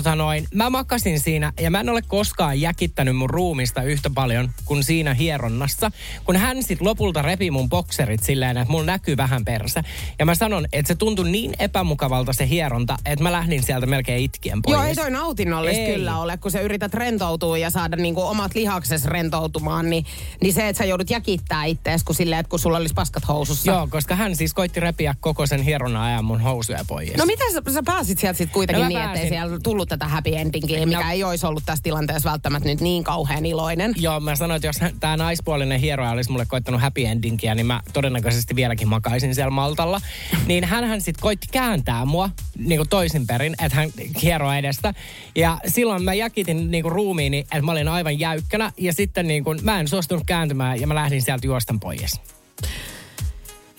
mä makasin siinä ja mä en ole koskaan jäkittänyt mun ruumista yhtä paljon kuin siinä hieronnassa. Kun hän sit lopulta repi mun bokserit silleen, että mulla näkyy vähän persä. Ja mä sanon, että se tuntui niin epämukavalta se hieronta, että mä lähdin sieltä melkein itkien pois. Joo, ei toi nautinnollista kyllä ole, kun sä yrität rentoutua ja saada niin kuin omat lihakses rentoutumaan. Niin se, että sä joudut jäkittää ittees kuin silleen, että kun sulla olisi paskat housussa. Joo, koska hän siis koitti repiä koko sen hieronan ajan mun housuja pois. No miten sä pääsit sieltä sitten kuitenkin ettei siellä tullut tätä happy endingiä, mikä ei olisi ollut tässä tilanteessa välttämättä nyt niin kauhean iloinen. Joo, mä sanoin, että jos tää naispuolinen hieroja olisi mulle koittanut happy endingiä, niin mä todennäköisesti vieläkin makaisin siellä Maltalla. Niin hänhän sitten koitti kääntää mua niin kuin toisin perin, että hän hieroi edestä. Ja silloin mä jäkitin niin kuin ruumiini, että mä olin aivan jäykkänä ja sitten niin kuin, mä en suostunut kääntymään ja mä lähdin sieltä juosten pois.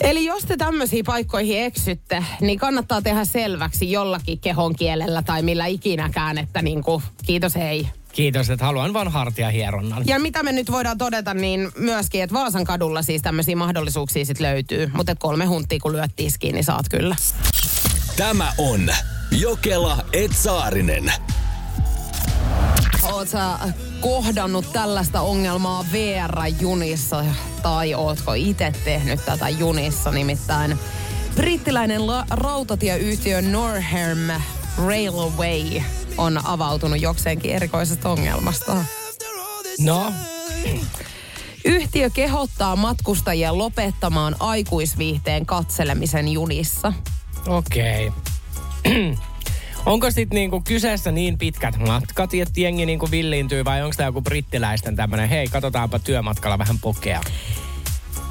Eli jos te tämmöisiin paikkoihin eksytte, niin kannattaa tehdä selväksi jollakin kehon kielellä tai millä ikinäkään, että niinku, kiitos hei. Kiitos, että haluan vaan hartiahieronnan. Ja mitä me nyt voidaan todeta, niin myöskin, että Vaasan kadulla siis tämmöisiä mahdollisuuksia sit löytyy. Mutta 3 €, kun lyöt tiskiin, niin saat kyllä. Tämä on Jokela ja Saarinen. Oot sä kohdannut tällaista ongelmaa VR-junissa tai ootko itse tehnyt tätä junissa? Nimittäin brittiläinen rautatieyhtiö Northern Railway on avautunut jokseenkin erikoisesta ongelmasta. No? Yhtiö kehottaa matkustajia lopettamaan aikuisviihteen katselemisen junissa. Okei. Okay. Onko sitten niinku kyseessä niin pitkät matkat, että jengi niinku villiintyy vai onko tämä joku brittiläisten tämmöinen, hei katsotaanpa työmatkalla vähän pokea?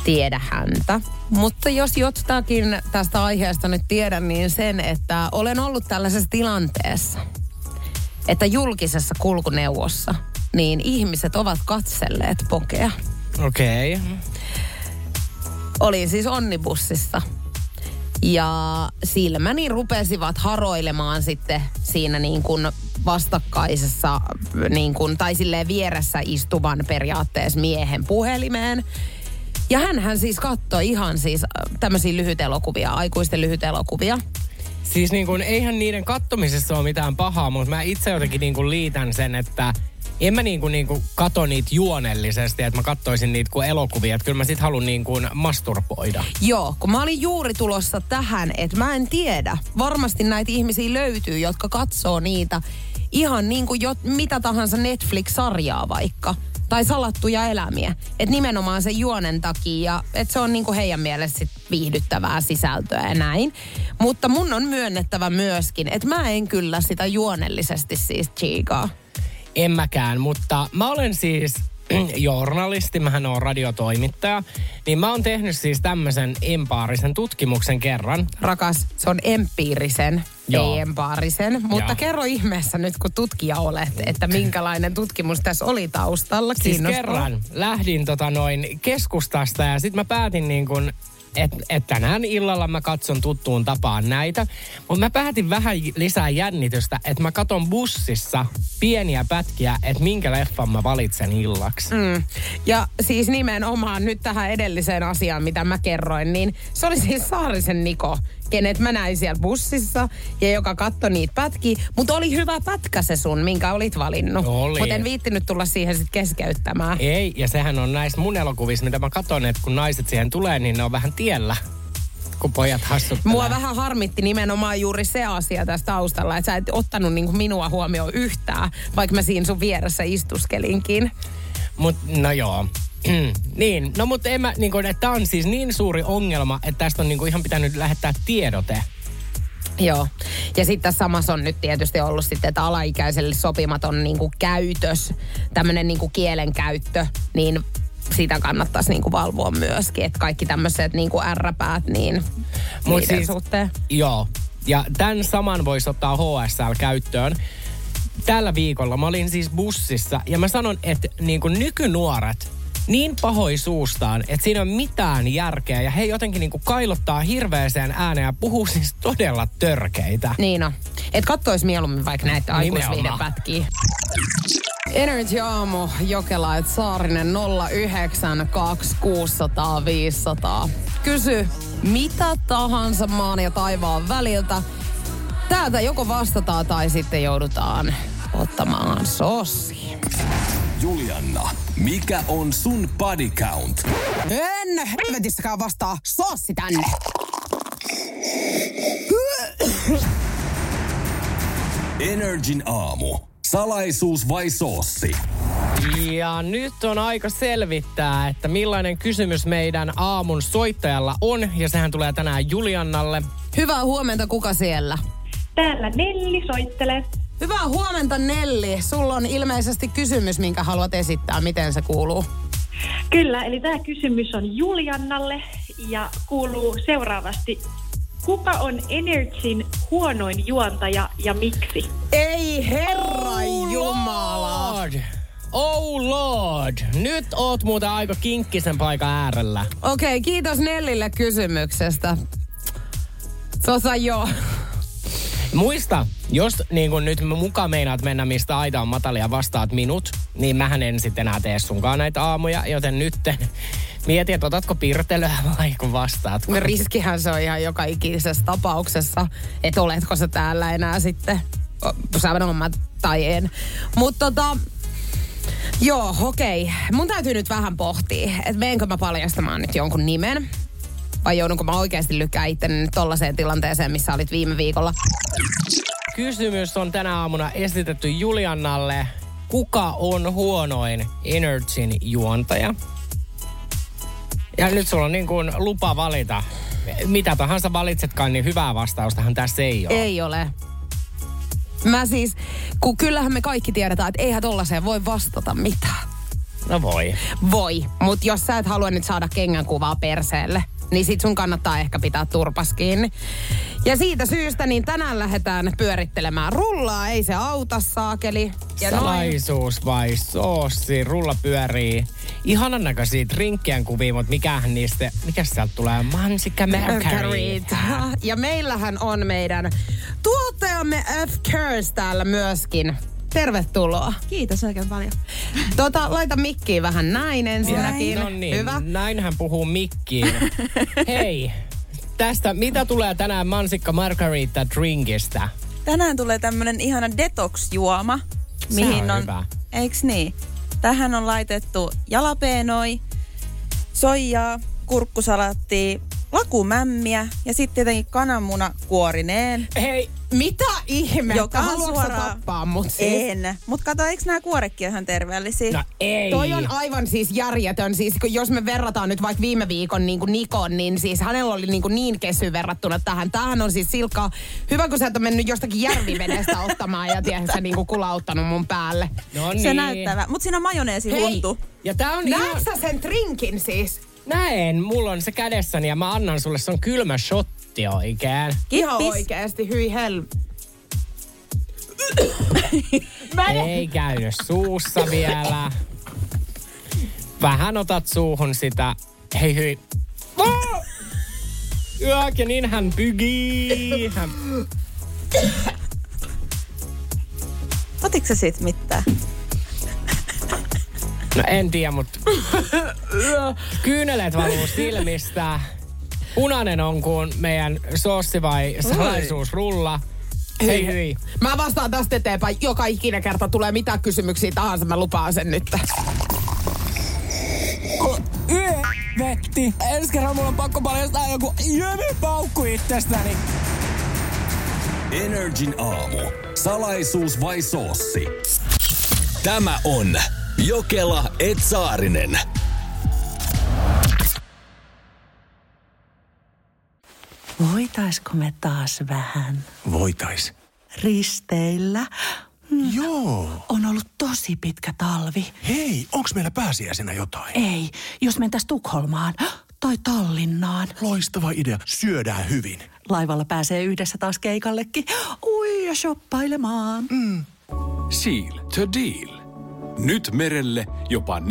Tiedä häntä. Mutta jos jotakin tästä aiheesta nyt tiedän, niin sen, että olen ollut tällaisessa tilanteessa, että julkisessa kulkuneuvossa, niin ihmiset ovat katselleet pokea. Okei. Okay. Olin siis onnibussissa. Ja silmäni rupesivat haroilemaan sitten siinä niin kuin vastakkaisessa niin kuin, tai silleen vieressä istuvan periaatteessa miehen puhelimeen. Ja hänhän siis katsoi ihan siis tämmöisiä lyhytelokuvia, aikuisten lyhytelokuvia. Siis niin kuin eihän niiden kattomisessa ole mitään pahaa, mutta mä itse jotenkin niin kuin liitän sen, että en mä niinku kato niitä juonellisesti, että mä katsoisin niitä kuin elokuvia. Että kyllä mä sit haluun niinku masturboida. Joo, kun mä olin juuri tulossa tähän, että mä en tiedä. Varmasti näitä ihmisiä löytyy, jotka katsoo niitä ihan niinku mitä tahansa Netflix-sarjaa vaikka. Tai salattuja elämiä. Että nimenomaan se juonen takia, että se on niinku heidän mielestä sit viihdyttävää sisältöä ja näin. Mutta mun on myönnettävä myöskin, että mä en kyllä sitä juonellisesti siis chiikaa. En mäkään, mutta mä olen siis journalisti, mähän oon radiotoimittaja, niin mä oon tehnyt siis tämmöisen empiirisen tutkimuksen kerran. Rakas, se on empiirisen. EM-Baarisen. Mutta kerro ihmeessä nyt, kun tutkija olet, että minkälainen tutkimus tässä oli taustalla. Kiinnostaa. Siis kerran lähdin keskustasta ja sitten mä päätin että tänään illalla mä katson tuttuun tapaan näitä. Mutta mä päätin vähän lisää jännitystä, että mä katon bussissa pieniä pätkiä, että minkä leffan mä valitsen illaksi. Mm. Ja siis nimenomaan nyt tähän edelliseen asiaan, mitä mä kerroin, niin se oli siis Saarisen Niko, kenet mä näin siellä bussissa ja joka katsoi niitä pätkiä. Mutta oli hyvä pätkä se sun, minkä olit valinnut. Mutta en viittinyt tulla siihen sitten keskeyttämään. Ei, ja sehän on näissä mun elokuvissa, mitä mä katson, että kun naiset siihen tulee, niin ne on vähän tiellä, kun pojat hassuttelee. Mua vähän harmitti nimenomaan juuri se asia tässä taustalla, että sä et ottanut minua huomioon yhtään, vaikka mä siinä sun vieressä istuskelinkin. Niin, no mutta en mä, että tää on siis niin suuri ongelma, että tästä on ihan pitänyt lähettää tiedote. Joo. Ja sitten tässä samassa on nyt tietysti ollut sitten, että alaikäiselle sopimaton käytös, tämmönen kielenkäyttö, niin sitä kannattaisi valvoa myöskin, että kaikki tämmöiset R-päät, niin niiden siis, suhteen. Joo, ja tämän saman voisi ottaa HSL-käyttöön. Tällä viikolla mä olin siis bussissa ja mä sanon, että nykynuoret niin pahoi suustaan, että siinä on mitään järkeä ja he jotenkin kailottaa hirveäseen ääneen ja puhuu siis todella törkeitä. Niin on. Et kattois mieluummin vaikka näitä aikuisviiden pätkiä. Energia-aamu, Jokela ja Saarinen 092600500. Kysy mitä tahansa maan ja taivaan väliltä. Täältä joko vastataan tai sitten joudutaan ottamaan sossiin. Julianna, mikä on sun body count? En helvetissäkään vastaa soossi tänne. NRJ:n aamu. Salaisuus vai soossi? Ja nyt on aika selvittää, että millainen kysymys meidän aamun soittajalla on. Ja sehän tulee tänään Juliannalle. Hyvää huomenta, kuka siellä? Täällä Nelli soittelee. Hyvää huomenta, Nelli. Sulla on ilmeisesti kysymys, minkä haluat esittää. Miten se kuuluu? Kyllä, eli tämä kysymys on Juliannalle ja kuuluu seuraavasti. Kuka on NRJ:n huonoin juontaja ja miksi? Ei herra jumala! Oh lord! Nyt oot muuten aika kinkkisen paikan äärellä. Okei, kiitos Nellille kysymyksestä. Sosa joo. Muista, jos nyt mukaan meinaat mennä, mistä aita on matalia, vastaat minut, niin mähän en sitten enää tee sunkaan näitä aamuja, joten nyt mieti, että otatko pirtelöä vai kun vastaat. No riskihän se on ihan joka ikisessä tapauksessa, että oletko sä täällä enää sitten, sanon mä tai en. Mutta joo, okei. Mun täytyy nyt vähän pohtia, että meenkö mä paljastamaan nyt jonkun nimen. Vai joudunko mä oikeasti lykkää itteni tollaiseen tilanteeseen, missä olit viime viikolla? Kysymys on tänä aamuna esitetty Juliannalle. Kuka on huonoin NRJ:n juontaja? Ja nyt sulla on lupa valita. Mitä tahansa valitsetkaan, niin hyvää vastaustahan tässä ei ole. Ei ole. Mä siis, kun kyllähän me kaikki tiedetään, että eihän tollaiseen voi vastata mitään. No voi. Voi, mutta jos sä et halua nyt saada kengän kuvaa perseelle, niin sit sun kannattaa ehkä pitää turpas kiinni. Ja siitä syystä niin tänään lähdetään pyörittelemään rullaa, ei se auta saakeli. Ja salaisuus vai soossi, rulla pyörii. Ihanan näköisiä drinkkien kuvia, mutta mikäs sieltä tulee? Mansikka Margarita. Ja meillähän on meidän tuottajamme F-Curse täällä myöskin. Tervetuloa. Kiitos oikein paljon. Laita mikkiin vähän näin ensinnäkin. No niin, hyvä. Näinhän puhuu mikkiin. Hei, tästä mitä tulee tänään Mansikka Margarita drinkistä? Tänään tulee tämmönen ihana detox-juoma. Mihin on hyvä. Eiks niin? Tähän on laitettu jalapenoi, soijaa, kurkkusalaattia, lakumämmiä ja sitten tietenkin kananmuna kuorineen. Hei, mitä ihmettä? Haluatko sä tappaa mut siis? En. Mut kato, eikö nää kuorekin ihan terveellisiä? No ei. Toi on aivan siis järjetön. Siis kun jos me verrataan nyt vaikka viime viikon Nikon, niin siis hänellä oli niin kesy verrattuna tähän. Tämähän on siis silkkaa. Hyvä, kun sä et ole mennyt jostakin järvivedestä ottamaan ja tiedätkö sä kulauttanut mun päälle. No niin. Se näyttävä. Mut siinä on majoneesi huntu. Näetkö sä sen drinkin siis? Näen, mulla on se kädessäni ja mä annan sulle, se on kylmä shotti. Kiitti oikein. Ihan oikeasti, hyi helvetti. Ei käydä suussa vielä. Vähän otat suuhun sitä. Hei hyi. Ja niin hän pygii. Otitko sä siitä mitään? No en tiedä, mutta kyynelet valuu silmistä. Punainen on kuin meidän soossi vai salaisuusrulla. Hei hyi. Mä vastaan tästä eteenpäin. Joka ikinä kerta tulee mitään kysymyksiä tahansa. Mä lupaan sen nyt. Vetti. Ensi kerran mulla on pakko paljastaa joku jömipaukku itsestäni. NRJ:n aamu. Salaisuus vai soossi? Tämä on Jokela ja Saarinen. Voitaisko me taas vähän? Voitais. Risteillä? Joo. On ollut tosi pitkä talvi. Hei, onks meillä pääsiäisenä jotain? Ei, jos mentäis Tukholmaan tai Tallinnaan. Loistava idea, syödään hyvin. Laivalla pääsee yhdessä taas keikallekin. Ui, ja shoppailemaan. Mm. Seal to deal. Nyt merelle jopa 40%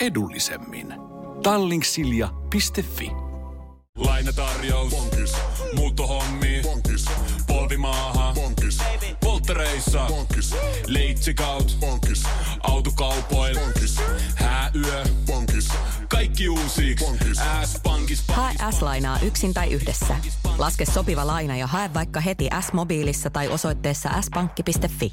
edullisemmin. Tallinksilja.fi. Lainatarjous. Bonkis. Muuttohommi. Bonkis. Polvimaaha. Bonkis. Polttereissa. Bonkis. Leitsikaut. Bonkis. Autokaupoil. Bonkis. Hääyö. Bonkis. Kaikki uusiiksi. S-Pankki. Hae S-lainaa yksin tai yhdessä. Laske sopiva laina ja hae vaikka heti S-mobiilissa tai osoitteessa s-pankki.fi.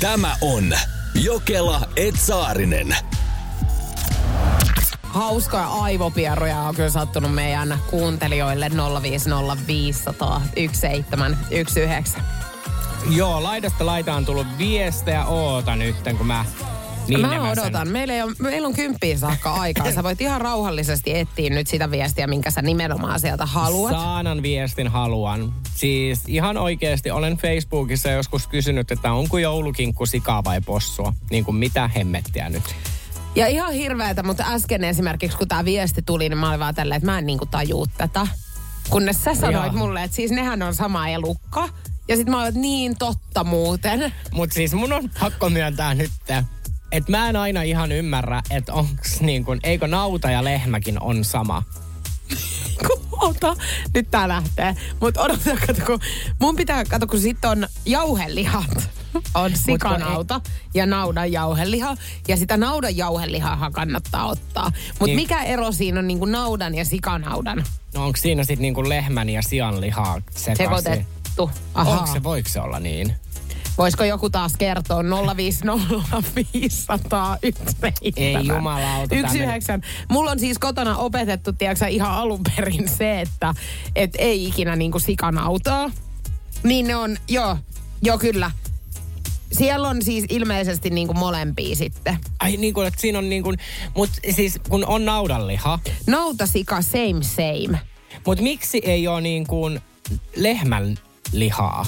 Tämä on Jokela ja Saarinen. Hauskoja aivopieruja on kyllä sattunut meidän kuuntelijoille 050501719. Joo, laidasta laitaan on tullut viestejä. Oota nytten, kun mä... Niin mä odotan. Meillä on 10 saakka aikaa. Sä voit ihan rauhallisesti etsiä nyt sitä viestiä, minkä sä nimenomaan sieltä haluat. Saanan viestin haluan. Siis ihan oikeasti olen Facebookissa joskus kysynyt, että onko joulukinkku sikaa vai possua. Niin kuin mitä hemmettiä nyt. Ja ihan hirveätä, mutta äsken esimerkiksi kun tää viesti tuli, niin mä olin vaan tälleen, että mä en niinku tajuu tätä. Kunnes sä sanoit mulle, että siis nehän on sama elukka. Ja sit mä olin, että niin totta muuten. Mut siis mun on pakko myöntää nyt. Että mä en aina ihan ymmärrä, että onks niin kuin, eikö nauta ja lehmäkin on sama? Ota, nyt tää lähtee. Mut odota, kun sit on jauhelihat. On sikanauta ja naudan jauheliha. Ja sitä naudan jauhelihaahan kannattaa ottaa. Mut niin, mikä ero siinä on niinku naudan ja sikanaudan? No onks siinä sit niinku lehmän ja sian lihaa sekaisin? Sekoitettu. Ahaa. Onks se, voiko se olla niin? Voisiko joku taas kertoa 0505017? Ei jumalauta. 19. Mulla on siis kotona opetettu, tiedätkö, ihan alun perin se, että et ei ikinä niinku sikanautaa. Niin ne on, joo kyllä. Siellä on siis ilmeisesti niinku molempia sitten. Ai niinku, että siinä on niinku, mut siis kun on naudanliha. Nautasika, same. Mut miksi ei oo niinku lehmän lihaa?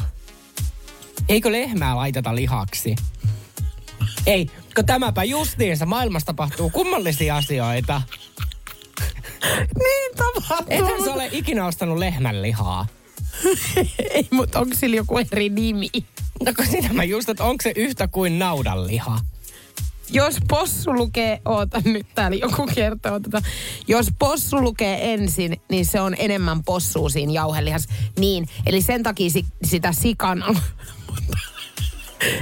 Eikö lehmää laiteta lihaksi? Ei, kun tämäpä justiinsa maailmassa tapahtuu kummallisia asioita. Niin tapahtuu. Ethän sä ole ikinä ostanut lehmän lihaa. Ei, mutta onko sillä joku eri nimi? No kun sitä mä just, että onko se yhtä kuin naudanliha? Jos possu lukee, oota nyt täällä joku kertoo tätä. Jos possu lukee ensin, niin se on enemmän possua siinä jauhelihassa. Niin, eli sen takia sitä sikan on.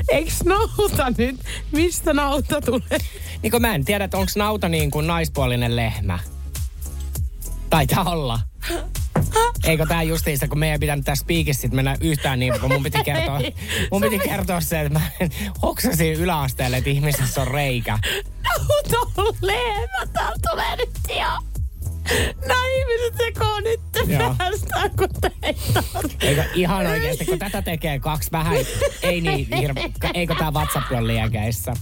Eiks nauta nyt? Mistä nauta tulee? Niin kun mä en tiedä, että onks nauta niin kuin naispuolinen lehmä. Taitaa olla. Eikö tää justiinsa, kun meidän ei pitänyt tässä piikissä sit mennä yhtään niin, kun mun piti kertoa se, että mä hoksasin yläasteelle, että ihmisessä on reikä. Nauta on lehmä, tää tulee nyt jo. Nämä ihmiset sekoon nyt päästään, kun teitä on. Eikö ihan oikeasti, kun tätä tekee kaksi vähän, ei niin hirveä. Eikö tää WhatsApp on liekeissä?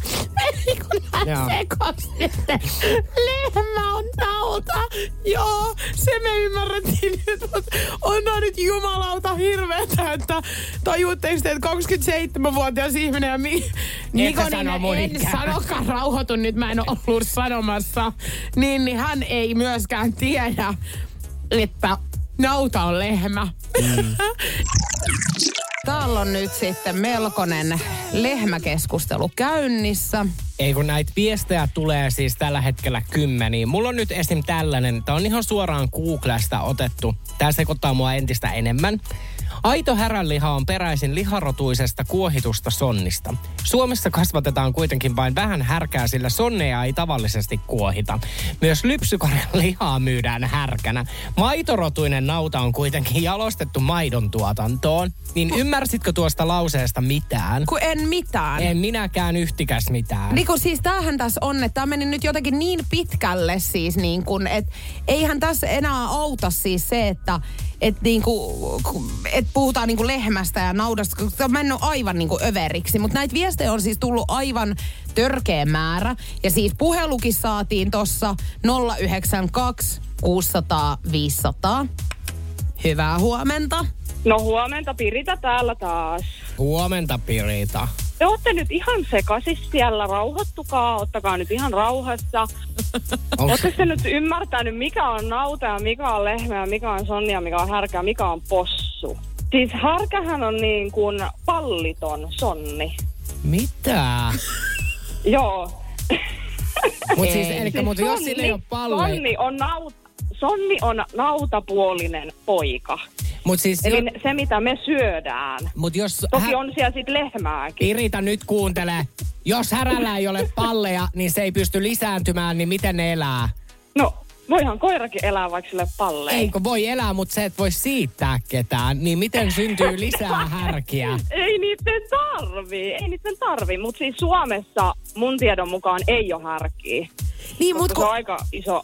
Eikö nää sekoos nyt? Lehmä on tauta. Joo, se me ymmärrettiin nyt, mutta on tää nyt jumalauta hirveetä, että tajuutteko te, että 27-vuotias ihminen ja sanokaan rauhoitu nyt, mä en ollut sanomassa. Niin hän ei myöskään tiedä, että nauta on lehmä. Mm. Täällä on nyt sitten melkoinen lehmäkeskustelu käynnissä. Ei kun näitä viestejä tulee siis tällä hetkellä kymmeniä. Mulla on nyt esim. Tällainen, tää on ihan suoraan Googlesta otettu. Tää sekoittaa mua entistä enemmän. Aito häränliha on peräisin liharotuisesta kuohitusta sonnista. Suomessa kasvatetaan kuitenkin vain vähän härkää, sillä sonneja ei tavallisesti kuohita. Myös lypsykarjan lihaa myydään härkänä. Maitorotuinen nauta on kuitenkin jalostettu maidon tuotantoon. Niin ymmärsitkö tuosta lauseesta mitään? Kun en mitään. En minäkään yhtikäs mitään. Niin kun siis tämähän tässä on, että tämä meni nyt jotenkin niin pitkälle siis niin kun, että eihän tässä enää auta siis se, että et niinku, et puhutaan niinku lehmästä ja naudasta, kun se on mennyt aivan niinku överiksi. Mutta näitä viestejä on siis tullut aivan törkeä määrä. Ja siis puhelukin saatiin tossa 092 600 500. Hyvää huomenta. No huomenta, Pirita täällä taas. Huomenta, Pirita. Te ootte nyt ihan sekaisin siellä, rauhoittukaa, ottakaa nyt ihan rauhassa. Ootte se nyt ymmärtänyt, mikä on nauta ja mikä on lehmä ja mikä on sonni ja mikä on härkä, mikä on possu? Siis härkähän on niin kuin palliton sonni. Mitä? Joo. Mut siis, elikkä, mut jos sillä ei ole palloja. Sonni on nautapuolinen poika. Mut siis eli se, mitä me syödään. Mut jos toki on siellä sit lehmääkin. Pirita, nyt kuuntele. Jos härällä ei ole palleja, niin se ei pysty lisääntymään, niin miten ne elää? No, voihan koirakin elää, vaikka sille palleja. Eikö voi elää, mutta se et voi siittää ketään. Niin miten syntyy lisää härkiä? Ei niiden tarvii, Mutta siis Suomessa mun tiedon mukaan ei ole härkiä. Niin, mutta se on aika iso...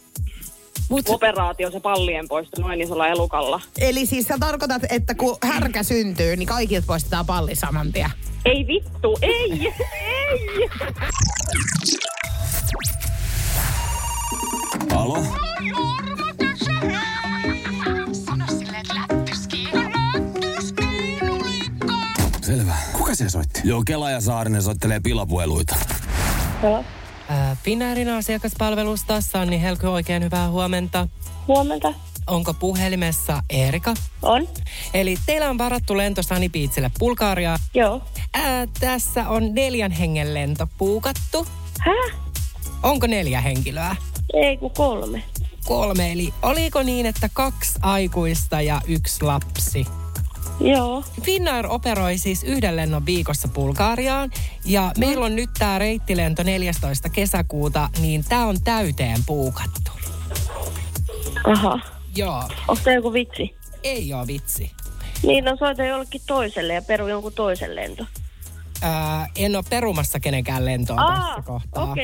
operaatio, se pallien poisto noin isolla elukalla. Eli siis sä tarkoitat, että kun härkä syntyy, niin kaikilta poistetaan palli saman tien. Ei vittu, ei! Ei! Alo? Sano silleen, että lättyskii. Selvä. Kuka se soitti? Jokela ja Saarinen soittelee pilapueluita. Hello? Finnairin asiakaspalvelusta, Sanni Helky, oikein hyvää huomenta. Huomenta. Onko puhelimessa Erika? On. Eli teillä on varattu lento Sunny Beachille Bulgariaan. Joo. Tässä on 4 hengen lento puukattu. Häh? Onko 4 henkilöä? Ei, kun 3. 3, eli oliko niin, että 2 aikuista ja 1 lapsi? Joo. Finnair operoi siis 1 lennon viikossa Bulgariaan ja meillä on nyt tämä reittilento 14. kesäkuuta, niin tämä on täyteen puukattu. Aha. Joo. Onko tämä joku vitsi? Ei ole vitsi. Niin, no soita jollekin toiselle ja peru jonkun toisen lento. En ole perumassa kenenkään lentoa tässä kohtaa.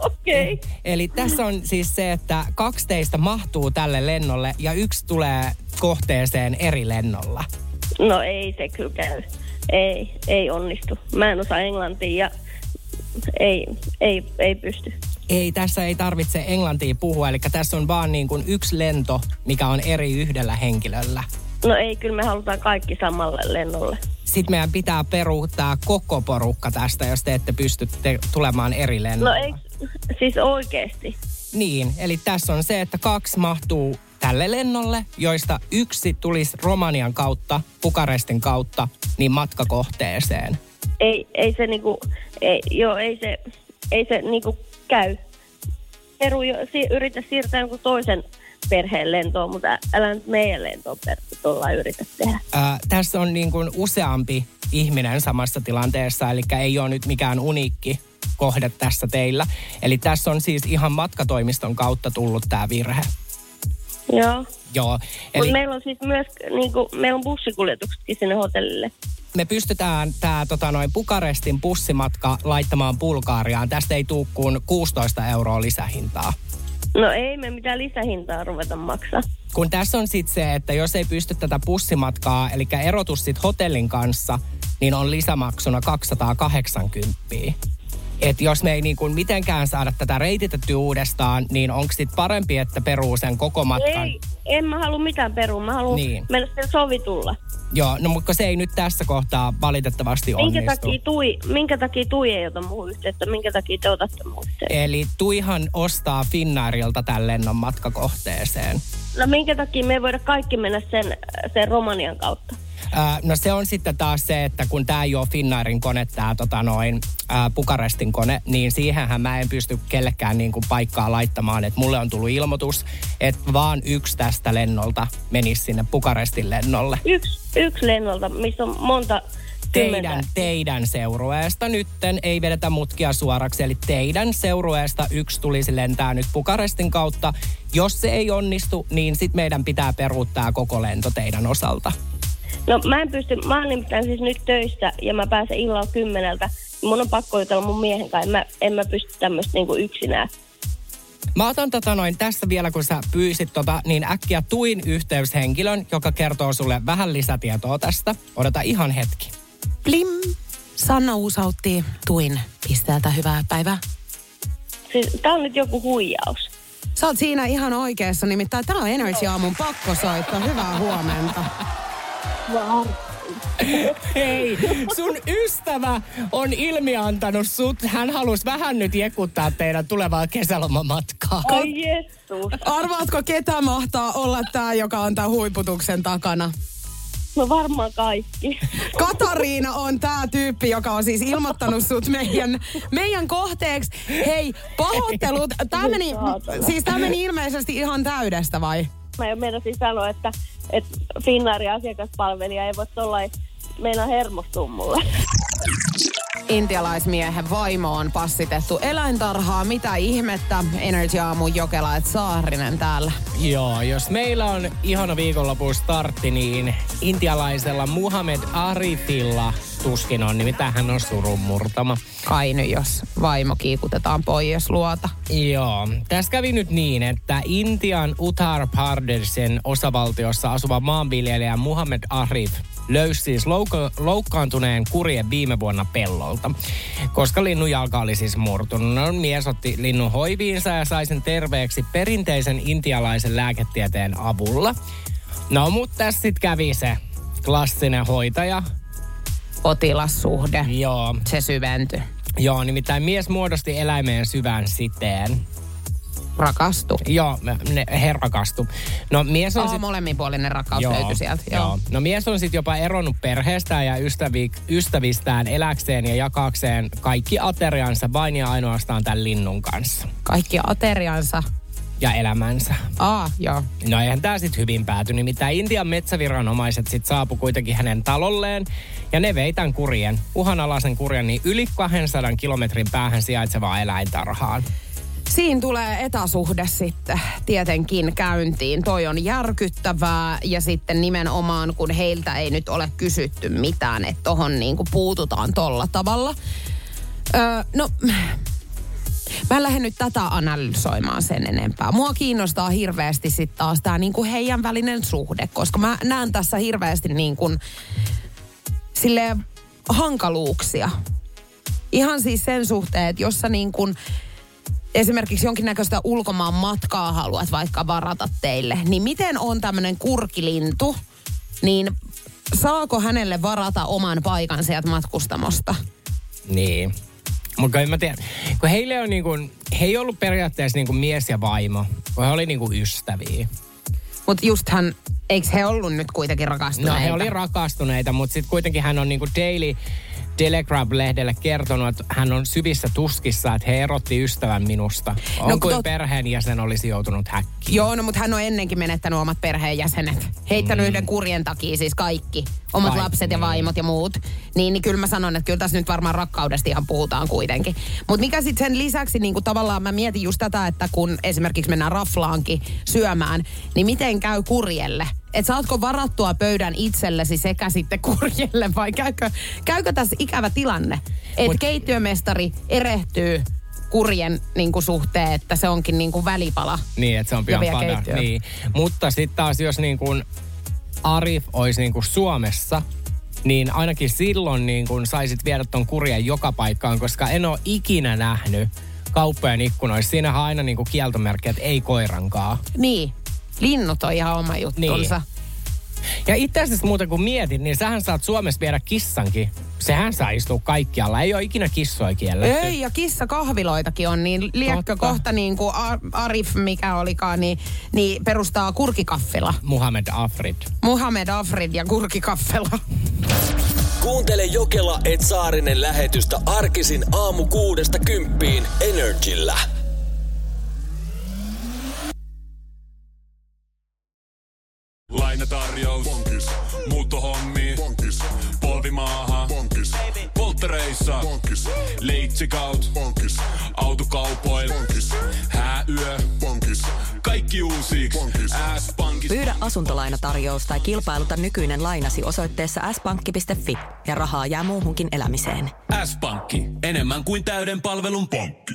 Okei. Eli tässä on siis se, että 2 teistä mahtuu tälle lennolle ja 1 tulee kohteeseen eri lennolla. No ei se kyllä käy. Ei onnistu. Mä en osaa englantia ja ei pysty. Ei, tässä ei tarvitse englantia puhua, eli tässä on vaan niin kuin 1 lento, mikä on eri 1 henkilöllä. No ei, kyllä me halutaan kaikki samalle lennolle. Sitten meidän pitää peruuttaa koko porukka tästä, jos te ette pysty tulemaan eri lennolla. No ei, siis oikeesti. Niin, eli tässä on se, että 2 mahtuu tälle lennolle, joista 1 tulisi Romanian kautta, Bukarestin kautta, niin matkakohteeseen. Ei se niinku, ei se niinku käy. Yritä siirtää joku toisen perheen lentoon, mutta älä nyt meidän lentoon tuolla yritä tehdä. Tässä on niin kuin useampi ihminen samassa tilanteessa, eli ei ole nyt mikään uniikki kohde tässä teillä. Eli tässä on siis ihan matkatoimiston kautta tullut tämä virhe. Joo. Eli... Mut meillä on siis myös, niin kuin, meillä on bussikuljetuksetkin sinne hotellille. Me pystytään tämä Bukarestin bussimatka laittamaan Bulgariaan. Tästä ei tule kuin 16 euroa lisähintaa. No ei me mitään lisähintaa ruveta maksaa. Kun tässä on sitten se, että jos ei pysty tätä bussimatkaa, eli erotus sitten hotellin kanssa, niin on lisämaksuna 280. Että jos me ei niin kuin mitenkään saada tätä reititettyä uudestaan, niin onko sitten parempi, että peruu sen koko matkan? Ei, en mä halua mitään perua. Mä haluan mennä sen sovitulla. Joo, no mutta se ei nyt tässä kohtaa valitettavasti onnistu. Minkä takia Tui ei ota muu yhteyttä? Minkä takia te otatte muu yhteyttä? Eli Tuihan ostaa Finnairilta tämän lennon matkakohteeseen. No minkä takia me ei voida kaikki mennä sen Romanian kautta? No se on sitten taas se, että kun tämä ei ole Finnairin kone, tämä Bukarestin kone, niin siihenhän mä en pysty kellekään niin kuin paikkaa laittamaan. Että mulle on tullut ilmoitus, että vaan yksi tästä lennolta menisi sinne Bukarestin lennolle. Yksi lennolta, missä on monta teidän seurueesta nytten ei vedetä mutkia suoraksi. Eli teidän seurueesta yksi tulisi lentää nyt Bukarestin kautta. Jos se ei onnistu, niin sitten meidän pitää peruuttaa koko lento teidän osalta. No mä en pysty, mä oon nimittäin siis nyt töissä ja mä pääsen illalla 10:00. Mun on pakko jutella mun miehen kanssa, en mä pysty tämmöistä niinku yksinään. Mä otan tässä vielä, kun sä pyysit niin äkkiä Tuin yhteyshenkilön, joka kertoo sulle vähän lisätietoa tästä. Odota ihan hetki. Plim! Sanna uusautti Tuin pisteeltä. Hyvää päivää. Siis tää on nyt joku huijaus. Sä oot siinä ihan oikeassa, nimittäin tää on Energia-aamun pakkosoitto. Hyvää huomenta. Wow. Hei, sun ystävä on ilmiantanut sut. Hän halusi vähän nyt jekuttaa teidän tulevaa kesälomamatkaa. Ai Jeesus. Arvaatko, ketä mahtaa olla tää, joka on tää huiputuksen takana? No varmaan kaikki. Katariina on tää tyyppi, joka on siis ilmoittanut sut meidän kohteeksi. Hei, pahoittelut. Tää meni ilmeisesti ihan täydestä vai? Mä jo meinasin sanoa, että Finnairin asiakaspalvelija ei voi tollain meinaa hermostua mulle. Intialaismiehen vaimo on passitettu eläintarhaa. Mitä ihmettä? Energia-aamun Jokela ja Saarinen täällä. Joo, jos meillä on ihana viikonlopun startti, niin intialaisella Muhammad Arifilla tuskin on, nimittäin hän on surunmurtama. Kai nyt, jos vaimo kiikutetaan pois luota. Joo. Tässä kävi nyt niin, että Intian Uttar Pradeshin osavaltiossa asuva maanviljelijä Muhammad Arif löysi siis loukkaantuneen kurjen viime vuonna pellolta, koska linnun jalka oli siis murtunut. No, mies otti linnun hoiviinsa ja sai sen terveeksi perinteisen intialaisen lääketieteen avulla. No, mutta tässä sitten kävi se klassinen hoitaja potilassuhde. Joo. Se syventyi. Joo, nimittäin mies muodosti eläimeen syvän siteen. Rakastu. Joo, he rakastu. No mies on molemminpuolinen rakaus löytyi sieltä. Joo. No mies on sitten jopa eronnut perheestään ja ystävistään eläkseen ja jakaakseen kaikki ateriansa vain ja ainoastaan tämän linnun kanssa. Kaikki ateriansa? Ja elämänsä. Joo. No eihän tää sit hyvin pääty, nimittäin Intian metsäviranomaiset sit saapu kuitenkin hänen talolleen ja ne vei tän kurjen, uhanalaisen kurjen, niin yli 200 kilometrin päähän sijaitsevaa eläintarhaan. Siinä tulee etäsuhde sitten tietenkin käyntiin. Toi on järkyttävää ja sitten nimenomaan kun heiltä ei nyt ole kysytty mitään, että tohon niinku puututaan tolla tavalla. Mä en lähde nyt tätä analysoimaan sen enempää. Mua kiinnostaa hirveästi sitten taas tää niinku heidän välinen suhde, koska mä näen tässä hirveästi niinku silleen hankaluuksia. Ihan siis sen suhteen, että jos sä niinku esimerkiksi jonkinnäköistä ulkomaan matkaa haluat vaikka varata teille, niin miten on tämmönen kurkilintu, niin saako hänelle varata oman paikan sieltä matkustamosta? Niin. Mutta en mä tiedä, kun heille on niin kuin, he ei ollut periaatteessa niin kuin mies ja vaimo, kun he oli niin kuin ystäviä. Mutta justhan, eikö he ollut nyt kuitenkin rakastuneita? No he oli rakastuneita, mutta sitten kuitenkin hän on niin kuin Daily Telegraph-lehdelle kertonut, että hän on syvissä tuskissa, että he erotti ystävän minusta. On no, kuin perheenjäsen olisi joutunut häkkiin. Joo, no mutta hän on ennenkin menettänyt omat perheenjäsenet. Heittänyt yhden kurjen takia siis kaikki. Omat lapset ja vaimot ja muut. Niin kyllä mä sanon, että kyllä tässä nyt varmaan rakkaudesta ihan puhutaan kuitenkin. Mutta mikä sitten sen lisäksi, niin kuin tavallaan mä mietin just tätä, että kun esimerkiksi mennään raflaankin syömään, niin miten käy kurjelle? Että saatko varattua pöydän itsellesi sekä sitten kurjelle vai käykö tässä ikävä tilanne? Että keittiömestari erehtyy kurjen niin kuin suhteen, että se onkin niin kuin välipala. Niin, että se on pian pada. Niin. Mutta sitten taas jos niin kuin Arif olisi niin kuin Suomessa, niin ainakin silloin niin kuin saisit viedä ton kurjen joka paikkaan, koska en ole ikinä nähnyt kauppojen ikkunoissa. Siinähän on aina niin kuin kieltomerkki, että ei koirankaa. Niin, linnut on ihan oma juttunsa. Niin. Ja itse asiassa muuten kun mietit, niin sähän saat Suomessa viedä kissankin. Sehän saa istua kaikkialla. Ei ole ikinä kissoja kielletty. Ei, ja kissakahviloitakin on, niin liekkö kohta niin kuin Arif, mikä olikaan, niin perustaa kurkikaffila. Muhammad Arif ja kurkikaffila. Kuuntele Jokela et Saarinen -lähetystä arkisin aamu 6–10 NRJ:llä. Lainatarjous. Bonkis. Muuttohommi. Bonkis. Polvimaaha. Bonkis. Polttereissa. Bonkis. Leitsikaut. Bonkis. Autokaupoil. Bonkis. Hääyö. Bonkis. Kaikki uusiiksi. S-Pankki. Pyydä asuntolainatarjous tai kilpailuta nykyinen lainasi osoitteessa s-pankki.fi ja rahaa jää muuhunkin elämiseen. S-Pankki. Enemmän kuin täyden palvelun pankki.